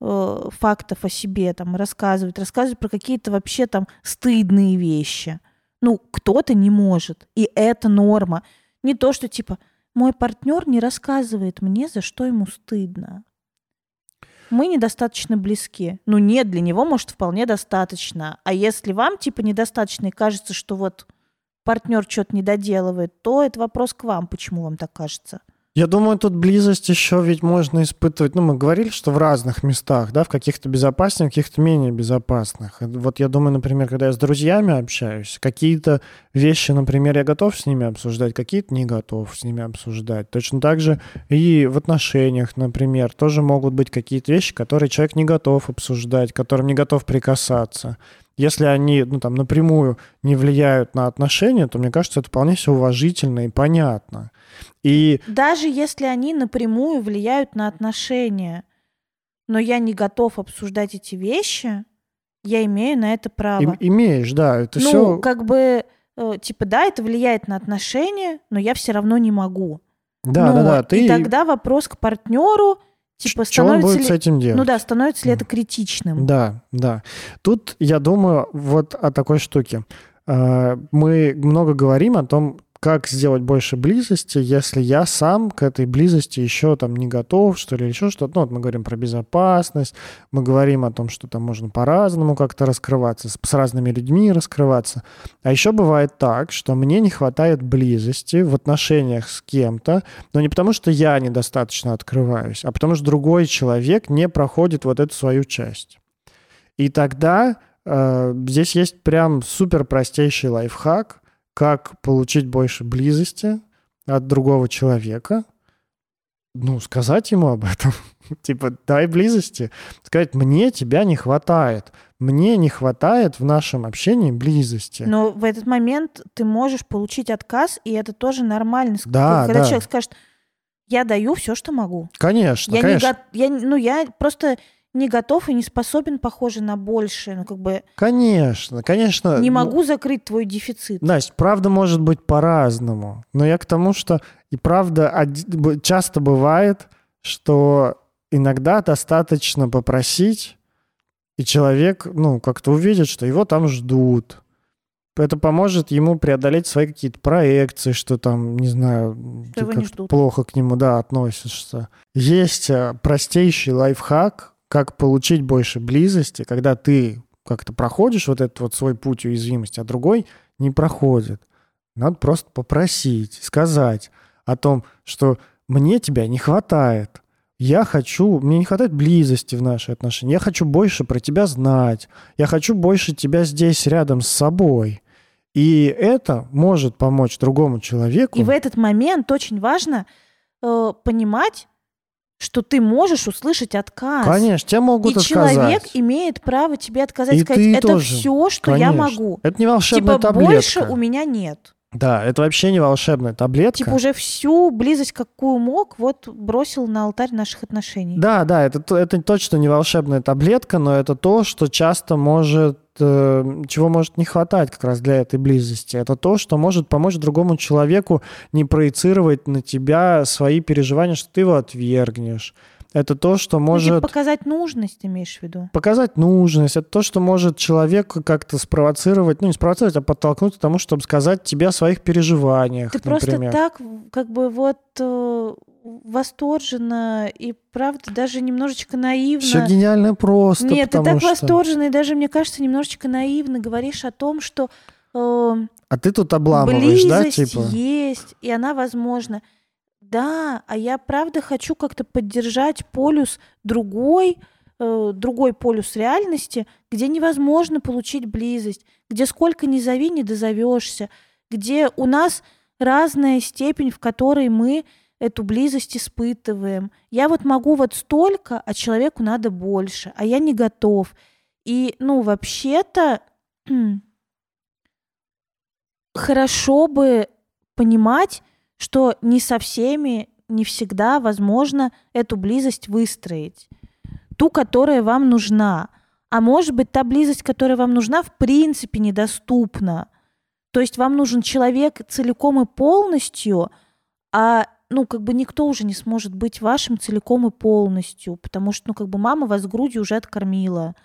э, фактов о себе, там, рассказывать, рассказывать про какие-то вообще, там, стыдные вещи. Ну, кто-то не может, и это норма. Не то, что, типа, мой партнер не рассказывает мне, за что ему стыдно. Мы недостаточно близки. Ну нет, для него, может, вполне достаточно. А если вам, типа, недостаточно и кажется, что вот партнер что-то не доделывает, то это вопрос к вам, почему вам так кажется. Я думаю, тут близость еще ведь можно испытывать. Ну, мы говорили, что в разных местах, да, в каких-то безопасных, в каких-то менее безопасных. Вот я думаю, например, когда я с друзьями общаюсь, какие-то вещи, например, я готов с ними обсуждать, какие-то не готов с ними обсуждать. Точно так же и в отношениях, например, тоже могут быть какие-то вещи, которые человек не готов обсуждать, к которым не готов прикасаться. Если они, ну, там, напрямую не влияют на отношения, то, мне кажется, это вполне все уважительно и понятно. И... Даже если они напрямую влияют на отношения, но я не готов обсуждать эти вещи, я имею на это право. И, имеешь, да. Это ну, все... как бы, э, типа, да, это влияет на отношения, но я все равно не могу. Да, но... да, да. Ты... И тогда вопрос к партнеру... Типа, что он будет ли... с этим делать? Ну да, становится ли это критичным? Да, да. Тут, я думаю, вот о такой штуке. Мы много говорим о том, как сделать больше близости, если я сам к этой близости еще там не готов, что ли, еще что-то. Ну вот мы говорим про безопасность, мы говорим о том, что там можно по-разному как-то раскрываться, с, с разными людьми раскрываться. А еще бывает так, что мне не хватает близости в отношениях с кем-то, но не потому, что я недостаточно открываюсь, а потому что другой человек не проходит вот эту свою часть. И тогда э, здесь есть прям супер простейший лайфхак, как получить больше близости от другого человека, ну, сказать ему об этом, типа, дай близости, сказать, мне тебя не хватает, мне не хватает в нашем общении близости. Но в этот момент ты можешь получить отказ, и это тоже нормально. Да, когда да. человек скажет, я даю все, что могу. Конечно, я конечно. Не го... я, ну, я просто... не готов и не способен, похоже, на большее. Ну, как бы... Конечно, конечно. Не могу закрыть твой дефицит. Настя, правда может быть по-разному. Но я к тому, что и правда часто бывает, что иногда достаточно попросить, и человек, ну, как-то увидит, что его там ждут. Это поможет ему преодолеть свои какие-то проекции, что там, не знаю, что ты как-то плохо к нему, да, относишься. Есть простейший лайфхак, как получить больше близости, когда ты как-то проходишь вот этот вот свой путь уязвимости, а другой не проходит. Надо просто попросить, сказать о том, что мне тебя не хватает, я хочу, мне не хватает близости в наши отношения, я хочу больше про тебя знать, я хочу больше тебя здесь рядом с собой. И это может помочь другому человеку. И в этот момент очень важно э, понимать, что ты можешь услышать отказ. Конечно, тебя могут и отказать. И человек имеет право тебе отказать, и сказать, это тоже. Все, что Конечно. Я могу. Это не волшебная типа, таблетка. Больше у меня нет. Да, это вообще не волшебная таблетка. Типа уже всю близость, какую мог, вот бросил на алтарь наших отношений. Да, да, это, это точно не волшебная таблетка, но это то, что часто может, чего может не хватать как раз для этой близости. Это то, что может помочь другому человеку не проецировать на тебя свои переживания, что ты его отвергнешь. Это то, что может... Ну, показать нужность, имеешь в виду? Показать нужность. Это то, что может человеку как-то спровоцировать, ну, не спровоцировать, а подтолкнуть к тому, чтобы сказать тебе о своих переживаниях, ты например. Просто так, как бы вот э, восторженно и, правда, даже немножечко наивно. Все гениально просто. Нет, ты так что... восторженно и даже, мне кажется, немножечко наивно говоришь о том, что... Э, а ты тут обламываешь, да, типа? Близость есть, и она возможна. Да, а я правда хочу как-то поддержать полюс другой, э, другой полюс реальности, где невозможно получить близость, где сколько ни зови, не дозовешься, где у нас разная степень, в которой мы эту близость испытываем. Я вот могу вот столько, а человеку надо больше, а я не готов. И, ну, вообще-то, хорошо бы понимать, что не со всеми, не всегда возможно эту близость выстроить, ту, которая вам нужна. А может быть, та близость, которая вам нужна, в принципе недоступна. То есть вам нужен человек целиком и полностью, а ну, как бы никто уже не сможет быть вашим целиком и полностью, потому что ну, как бы мама вас грудью уже откормила.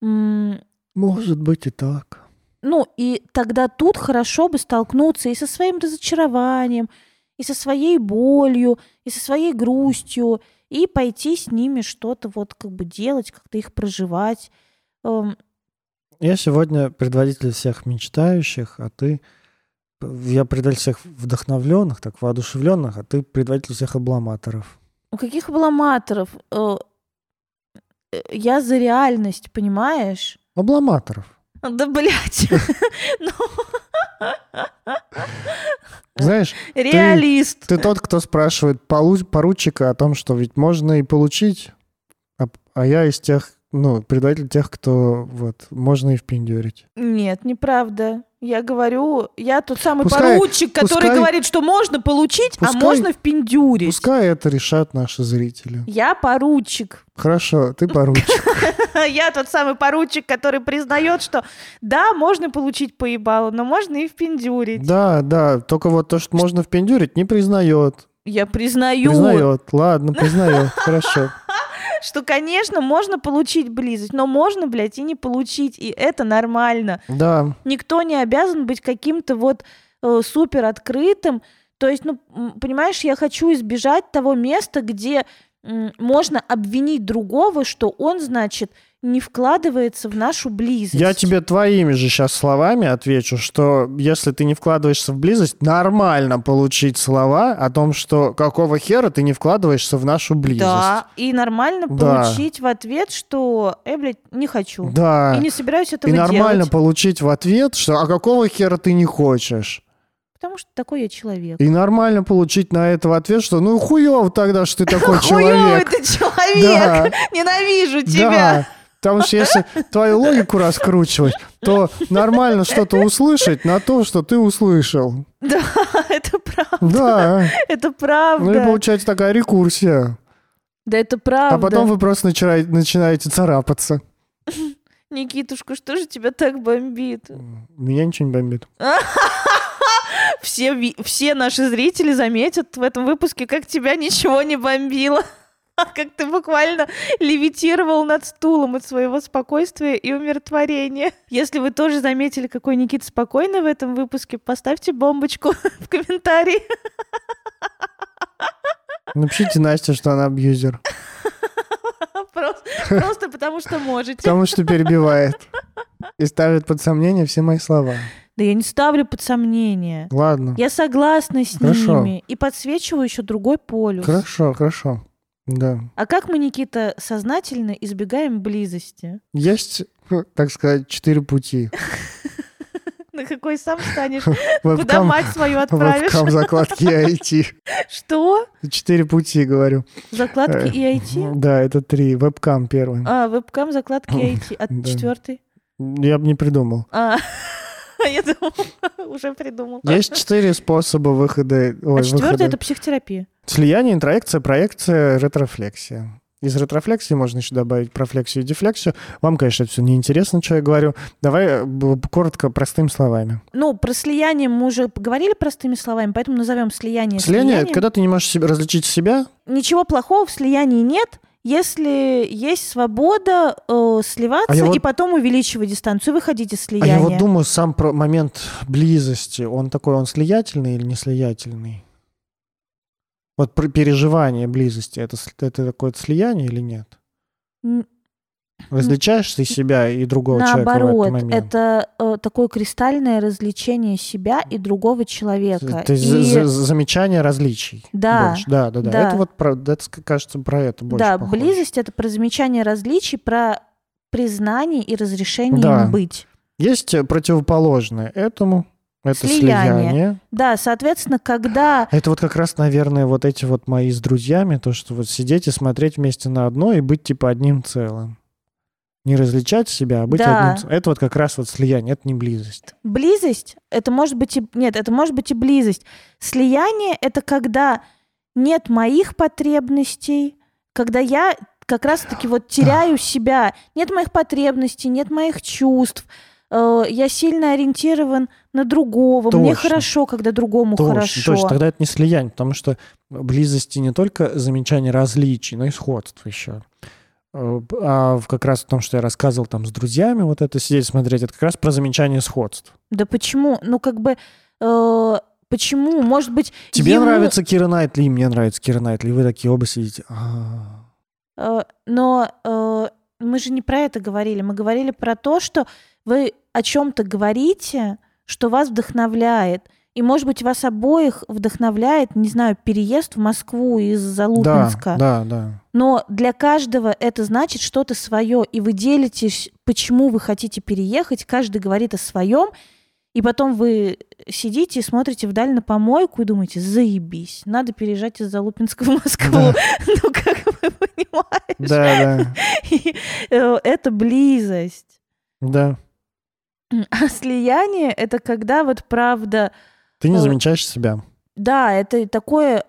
Может быть и так. Ну, и тогда тут хорошо бы столкнуться и со своим разочарованием, и со своей болью, и со своей грустью, и пойти с ними что-то вот как бы делать, как-то их проживать. Я сегодня предводитель всех мечтающих, а ты... Я предводитель всех вдохновленных, так воодушевленных, а ты предводитель всех обламаторов. Каких обламаторов? Я за реальность, понимаешь? Обламаторов. Да, блядь. Знаешь, реалист. Ты, ты тот, кто спрашивает поручика о том, что ведь можно и получить, а, а я из тех, ну, предатель тех, кто вот, можно и впендюрить. Нет, неправда. Я говорю, я тот самый пускай, поручик, который пускай, говорит, что можно получить, пускай, а можно впендюрить. Пускай это решат наши зрители. Я поручик. Хорошо, ты поручик. Я тот самый поручик, который признает, что да, можно получить поебалу, но можно и впендюрить. Да, да, только вот то, что можно впендюрить, не признает. Я признаю. Признает, ладно, признает, хорошо. Что, конечно, можно получить близость, но можно, блядь, и не получить, и это нормально. Да. Никто не обязан быть каким-то вот э, супер открытым. То есть, ну, понимаешь, я хочу избежать того места, где э, можно обвинить другого, что он, значит, не вкладывается в нашу близость. Я тебе твоими же сейчас словами отвечу, что если ты не вкладываешься в близость, нормально получить слова о том, что какого хера ты не вкладываешься в нашу близость. Да, и нормально да. получить в ответ, что, э, блядь, не хочу. Да. И не собираюсь этого делать. И нормально делать. Получить в ответ, что, а какого хера ты не хочешь? Потому что такой я человек. И нормально получить на это ответ, что ну хуёв тогда, что ты такой человек. Хуёв ты человек! Ненавижу тебя! Потому что если твою логику раскручивать, то нормально что-то услышать на то, что ты услышал. Да, это правда. Да. Это правда. Ну и получается такая рекурсия. Да, это правда. А потом вы просто начинаете, начинаете царапаться. Никитушка, что же тебя так бомбит? Меня ничего не бомбит. Все, все наши зрители заметят в этом выпуске, как тебя ничего не бомбило. Как ты буквально левитировал над стулом от своего спокойствия и умиротворения. Если вы тоже заметили, какой Никита спокойный в этом выпуске, поставьте бомбочку в комментарии. Напишите Насте, что она абьюзер. Просто, просто потому что можете. Потому что перебивает. И ставит под сомнение все мои слова. Да я не ставлю под сомнение. Ладно. Я согласна с хорошо. Ними. И подсвечиваю еще другой полюс. Хорошо, хорошо. Да. А как мы, Никита, сознательно избегаем близости? Есть, так сказать, четыре пути. На какой сам станешь? Куда мать свою отправишь? Вебкам, закладки и ай ти. Что? Четыре пути, говорю. Закладки и ай ти? Да, это три. Вебкам первый. А, вебкам, закладки и ай ти. А четвертый? Я бы не придумал. Я думала, уже придумал. Есть четыре способа выхода. Ой, а четвертый — это психотерапия. Слияние, интроекция, проекция, ретрофлексия. Из ретрофлексии можно еще добавить профлексию и дефлексию. Вам, конечно, это все неинтересно, что я говорю. Давай коротко, простыми словами. Ну, про слияние мы уже поговорили простыми словами, поэтому назовем слияние. Слияние, слияние. — это когда ты не можешь себе, различить себя. Ничего плохого в слиянии нет, если есть свобода э, сливаться а и вот... потом увеличивать дистанцию, выходить из слияния. А я вот думаю, сам про момент близости, он такой, он слиятельный или неслиятельный? Вот переживание близости, это, это такое слияние или нет? Различаешь ты себя и другого Наоборот, человека в этот момент? Наоборот, это э, такое кристальное различение себя и другого человека. То есть и... замечание различий. Да. Больше. Да, да, да, да. Это вот, про, это, кажется, про это больше Да, похоже. Близость — это про замечание различий, про признание и разрешение да. им быть. Есть противоположное этому. Это слияние. слияние. Да, соответственно, когда... Это вот как раз, наверное, вот эти вот мои с друзьями, то, что вот сидеть и смотреть вместе на одно и быть типа одним целым. Не различать себя, а быть да. одним целым. Это вот как раз вот слияние, это не близость. Близость, это может быть и... Нет, это может быть и близость. Слияние — это когда нет моих потребностей, когда я как раз-таки вот теряю себя. Нет моих потребностей, нет моих чувств. Я сильно ориентирован на другого. Точно. Мне хорошо, когда другому точно, хорошо. Точно, тогда это не слияние, потому что близости не только замечание различий, но и сходств еще. А как раз в том, что я рассказывал там с друзьями, вот это сидеть смотреть, это как раз про замечание сходств. Да почему? Ну как бы... Э- почему? Может быть... Тебе ему... нравится Кира Найтли, и мне нравится Кира Найтли, и вы такие оба сидите. А-а-а. Но э- мы же не про это говорили. Мы говорили про то, что вы... о чем-то говорите, что вас вдохновляет. И, может быть, вас обоих вдохновляет, не знаю, переезд в Москву из Залупинска. Да, да, да. Но для каждого это значит что-то свое. И вы делитесь, почему вы хотите переехать. Каждый говорит о своем. И потом вы сидите и смотрите вдаль на помойку и думаете, заебись, надо переезжать из Залупинска в Москву. Да. Ну, как вы понимаете? Да, да. Это близость. Да. А слияние — это когда вот правда... Ты не замечаешь себя. Да, это такое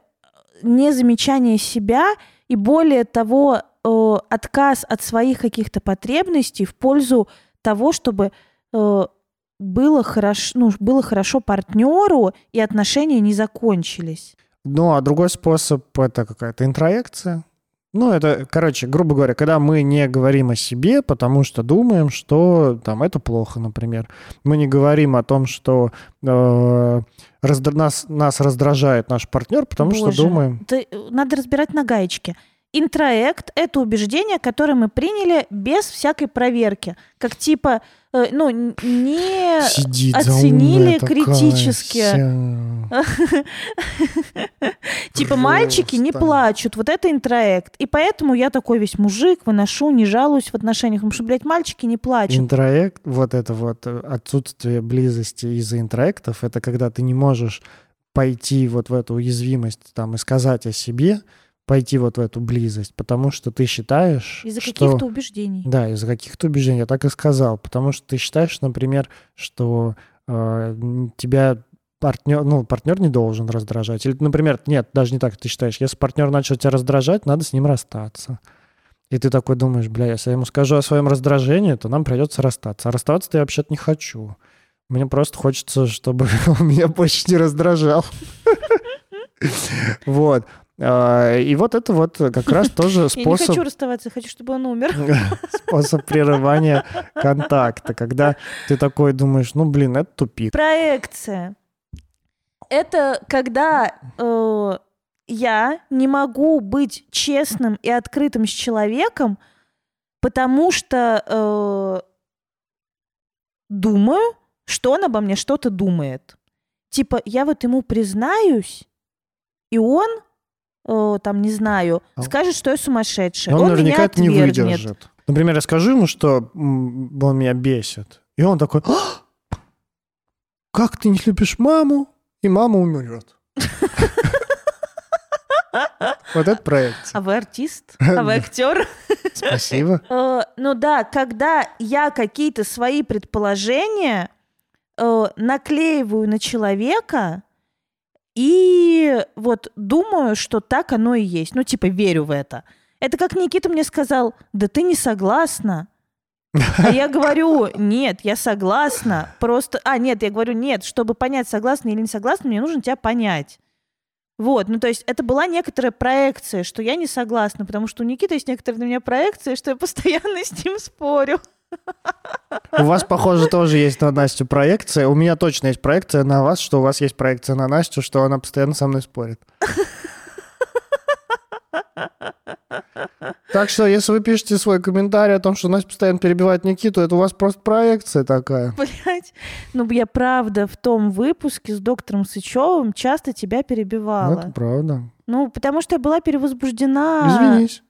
незамечание себя и более того отказ от своих каких-то потребностей в пользу того, чтобы было хорошо, ну, было хорошо партнеру и отношения не закончились. Ну, а другой способ — это какая-то интроекция. Ну, это, короче, грубо говоря, когда мы не говорим о себе, потому что думаем, что там это плохо, например. Мы не говорим о том, что э, раздра... нас, нас раздражает наш партнер, потому Боже, что думаем... Ты... Надо разбирать на гаечке. Интроект — это убеждение, которое мы приняли без всякой проверки. Как типа, э, ну, не Сидит оценили критически. Типа мальчики не плачут. Вот это интроект. И поэтому я такой весь мужик, выношу, не жалуюсь в отношениях. Потому что, блядь, мальчики не плачут. Интроект, вот это вот отсутствие близости из-за интроектов, это когда ты не можешь пойти вот в эту уязвимость там и сказать о себе, пойти вот в эту близость, потому что ты считаешь... Из-за что... каких-то убеждений. Да, из-за каких-то убеждений, я так и сказал. Потому что ты считаешь, например, что э, тебя партнер... Ну, партнер не должен раздражать. Или, например, нет, даже не так ты считаешь. Если партнер начал тебя раздражать, надо с ним расстаться. И ты такой думаешь, бля, если я ему скажу о своем раздражении, то нам придется расстаться. А расставаться-то я вообще-то не хочу. Мне просто хочется, чтобы он меня больше не раздражал. Вот. И вот это вот как раз тоже способ... Я не хочу расставаться, я хочу, чтобы он умер. Способ прерывания контакта, когда ты такой думаешь, ну, блин, это тупик. Проекция. Это когда э, я не могу быть честным и открытым с человеком, потому что э, думаю, что он обо мне что-то думает. Типа, я вот ему признаюсь, и он... там, не знаю, скажет, что я сумасшедшая. Он, он наверняка это не выдержит. Например, я скажу ему, что он меня бесит. И он такой, а! Как ты не любишь маму? И мама умрет. Вот это проект. А вы артист? А вы актер? Спасибо. Ну да, когда я какие-то свои предположения э, наклеиваю на человека и вот думаю, что так оно и есть. Ну, типа, верю в это. Это как Никита мне сказал, да ты не согласна. А я говорю, нет, я согласна. Просто, а, нет, я говорю, нет, чтобы понять, согласна или не согласна, мне нужно тебя понять. Вот, ну то есть это была некоторая проекция, что я не согласна, потому что у Никиты есть некоторые на меня проекции, что я постоянно с ним спорю. У вас, похоже, тоже есть на Настю проекция. У меня точно есть проекция на вас, что у вас есть проекция на Настю, что она постоянно со мной спорит. Так что, если вы пишете свой комментарий о том, что Настя постоянно перебивает Никиту, это у вас просто проекция такая. Блять, ну я правда в том выпуске с доктором Сычевым часто тебя перебивала. Ну, это правда. Ну, потому что я была перевозбуждена. Извинись.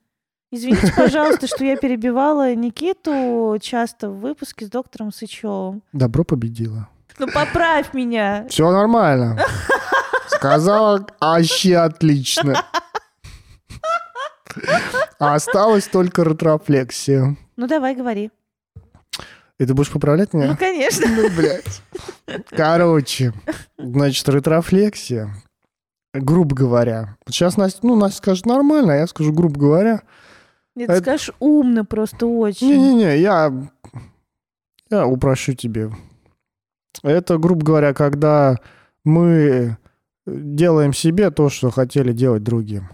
Извините, пожалуйста, что я перебивала Никиту часто в выпуске с доктором Сычевым. Добро победила. Ну, поправь меня. Все нормально. Сказала, вообще отлично. А осталась только ретрофлексия. Ну, давай, говори. И ты будешь поправлять меня? Ну, конечно. Ну, блядь. Короче, значит, ретрофлексия, грубо говоря. Сейчас Настя, ну, Настя скажет нормально, а я скажу, грубо говоря. Нет, это... ты скажешь умно просто очень. Не-не-не, я... я упрощу тебе. Это, грубо говоря, когда мы делаем себе то, что хотели делать другим.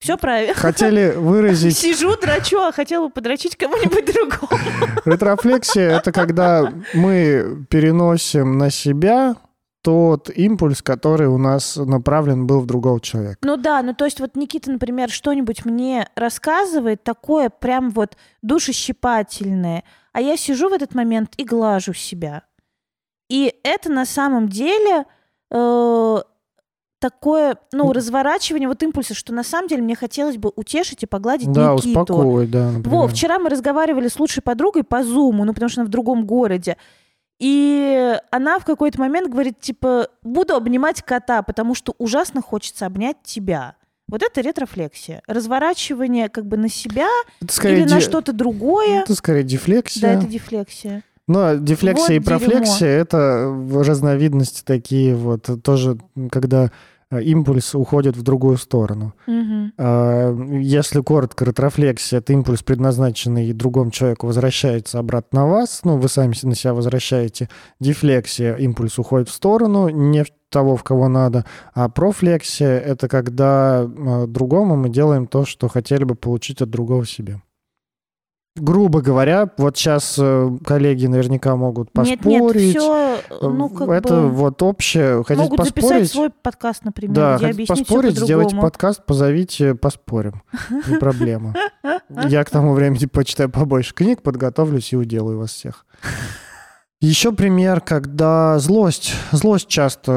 Все правильно. Хотели выразить... Сижу, дрочу, а хотела бы подрочить кому-нибудь другому. Ретрофлексия — это когда мы переносим на себя тот импульс, который у нас направлен был в другого человека. Ну да, ну то есть вот Никита, например, что-нибудь мне рассказывает, такое прям вот душещипательное, а я сижу в этот момент и глажу себя. И это на самом деле... Э- такое, ну, разворачивание вот импульса, что на самом деле мне хотелось бы утешить и погладить да, Никиту. Да, успокоить, да. Во, вчера мы разговаривали с лучшей подругой по Зуму, ну, потому что она в другом городе. И она в какой-то момент говорит, типа, буду обнимать кота, потому что ужасно хочется обнять тебя. Вот это ретрофлексия. Разворачивание как бы на себя или ди... на что-то другое. Это скорее дефлексия. Да, это дефлексия. Но дефлексия вот и профлексия — это разновидности такие вот, тоже когда... импульс уходит в другую сторону. Mm-hmm. Если коротко, ретрофлексия — это импульс, предназначенный другому человеку, возвращается обратно на вас, ну, вы сами на себя возвращаете. Дефлексия — импульс уходит в сторону, не в того, в кого надо. А профлексия — это когда другому мы делаем то, что хотели бы получить от другого себе. Грубо говоря, вот сейчас коллеги наверняка могут поспорить. Нет, нет, все, ну, как это бы... вот общее. Хотите могут поспорить? Записать свой подкаст, например, да, где объяснить все по-другому. Сделайте подкаст, позовите, поспорим. Не проблема. Я к тому времени почитаю побольше книг, подготовлюсь и уделаю вас всех. Еще пример, когда злость, злость часто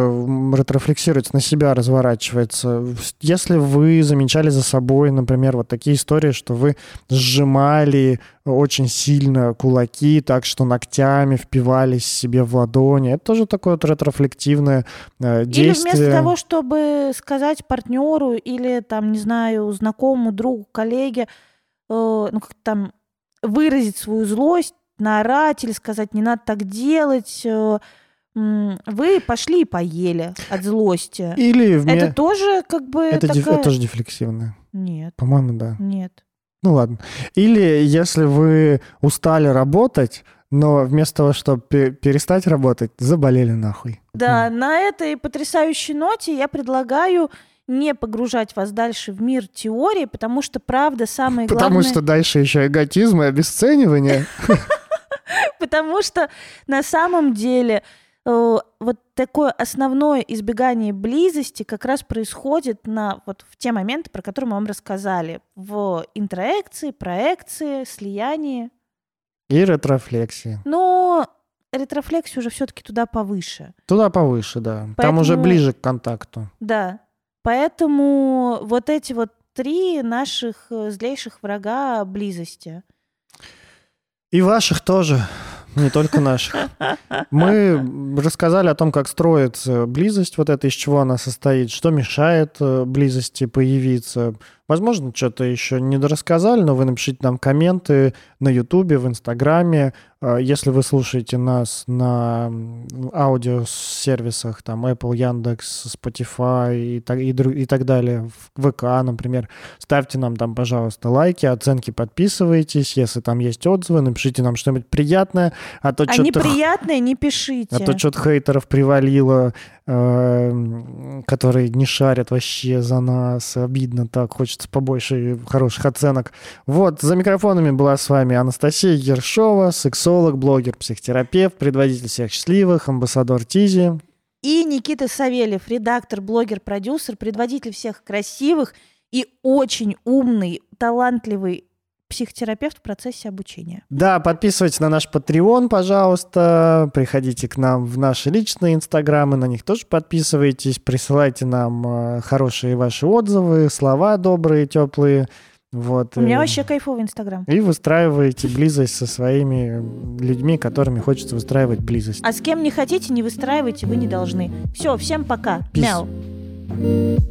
ретрофлексируется на себя, разворачивается. Если вы замечали за собой, например, вот такие истории, что вы сжимали очень сильно кулаки, так что ногтями впивались себе в ладони, это тоже такое вот ретрофлективное э, действие. Или вместо того, чтобы сказать партнеру или, там, не знаю, знакомому, другу, коллеге, э, ну, как там, выразить свою злость, наорать или сказать, не надо так делать, вы пошли и поели от злости. Или вме... Это тоже как бы... Это, такая... диф... это тоже дефлексивное. Нет. По-моему, да. Нет. Ну ладно. Или если вы устали работать, но вместо того, чтобы перестать работать, заболели нахуй. Да, mm. на этой потрясающей ноте я предлагаю... не погружать вас дальше в мир теории, потому что, правда, самое главное... Потому что дальше еще эготизм и обесценивание. Потому что, на самом деле, вот такое основное избегание близости как раз происходит в те моменты, про которые мы вам рассказали. В интроекции, проекции, слиянии. И ретрофлексии. Но ретрофлексия уже все-таки туда повыше. Туда повыше, да. Там уже ближе к контакту. Да. Поэтому вот эти вот три наших злейших врага близости. И ваших тоже, не только наших. Мы рассказали о том, как строится близость, вот это из чего она состоит, что мешает близости появиться. Возможно, что-то еще не дорассказали, но вы напишите нам комменты на Ютубе, в Инстаграме. Если вы слушаете нас на аудиосервисах, там, Apple, Яндекс, Spotify и так, и, и так далее, в ВК, например, ставьте нам там, пожалуйста, лайки, оценки, подписывайтесь. Если там есть отзывы, напишите нам что-нибудь приятное. А то что-то... А неприятное не пишите. А то что-то хейтеров привалило, э, которые не шарят вообще за нас. Обидно так, хочется побольше хороших оценок. Вот, за микрофонами была с вами Анастасия Ершова, сексуальная блогер, психотерапевт, предводитель всех счастливых, амбассадор Тизи. И Никита Савельев, редактор, блогер, продюсер, предводитель всех красивых и очень умный, талантливый психотерапевт в процессе обучения. Да, подписывайтесь на наш Patreon, пожалуйста, приходите к нам в наши личные инстаграмы, на них тоже подписывайтесь, присылайте нам хорошие ваши отзывы, слова добрые, теплые. Вот. У меня вообще кайфовый Инстаграм. И выстраиваете близость со своими людьми, которыми хочется выстраивать близость. А с кем не хотите, не выстраивайте, вы не должны. Все, всем пока. Peace. Мяу.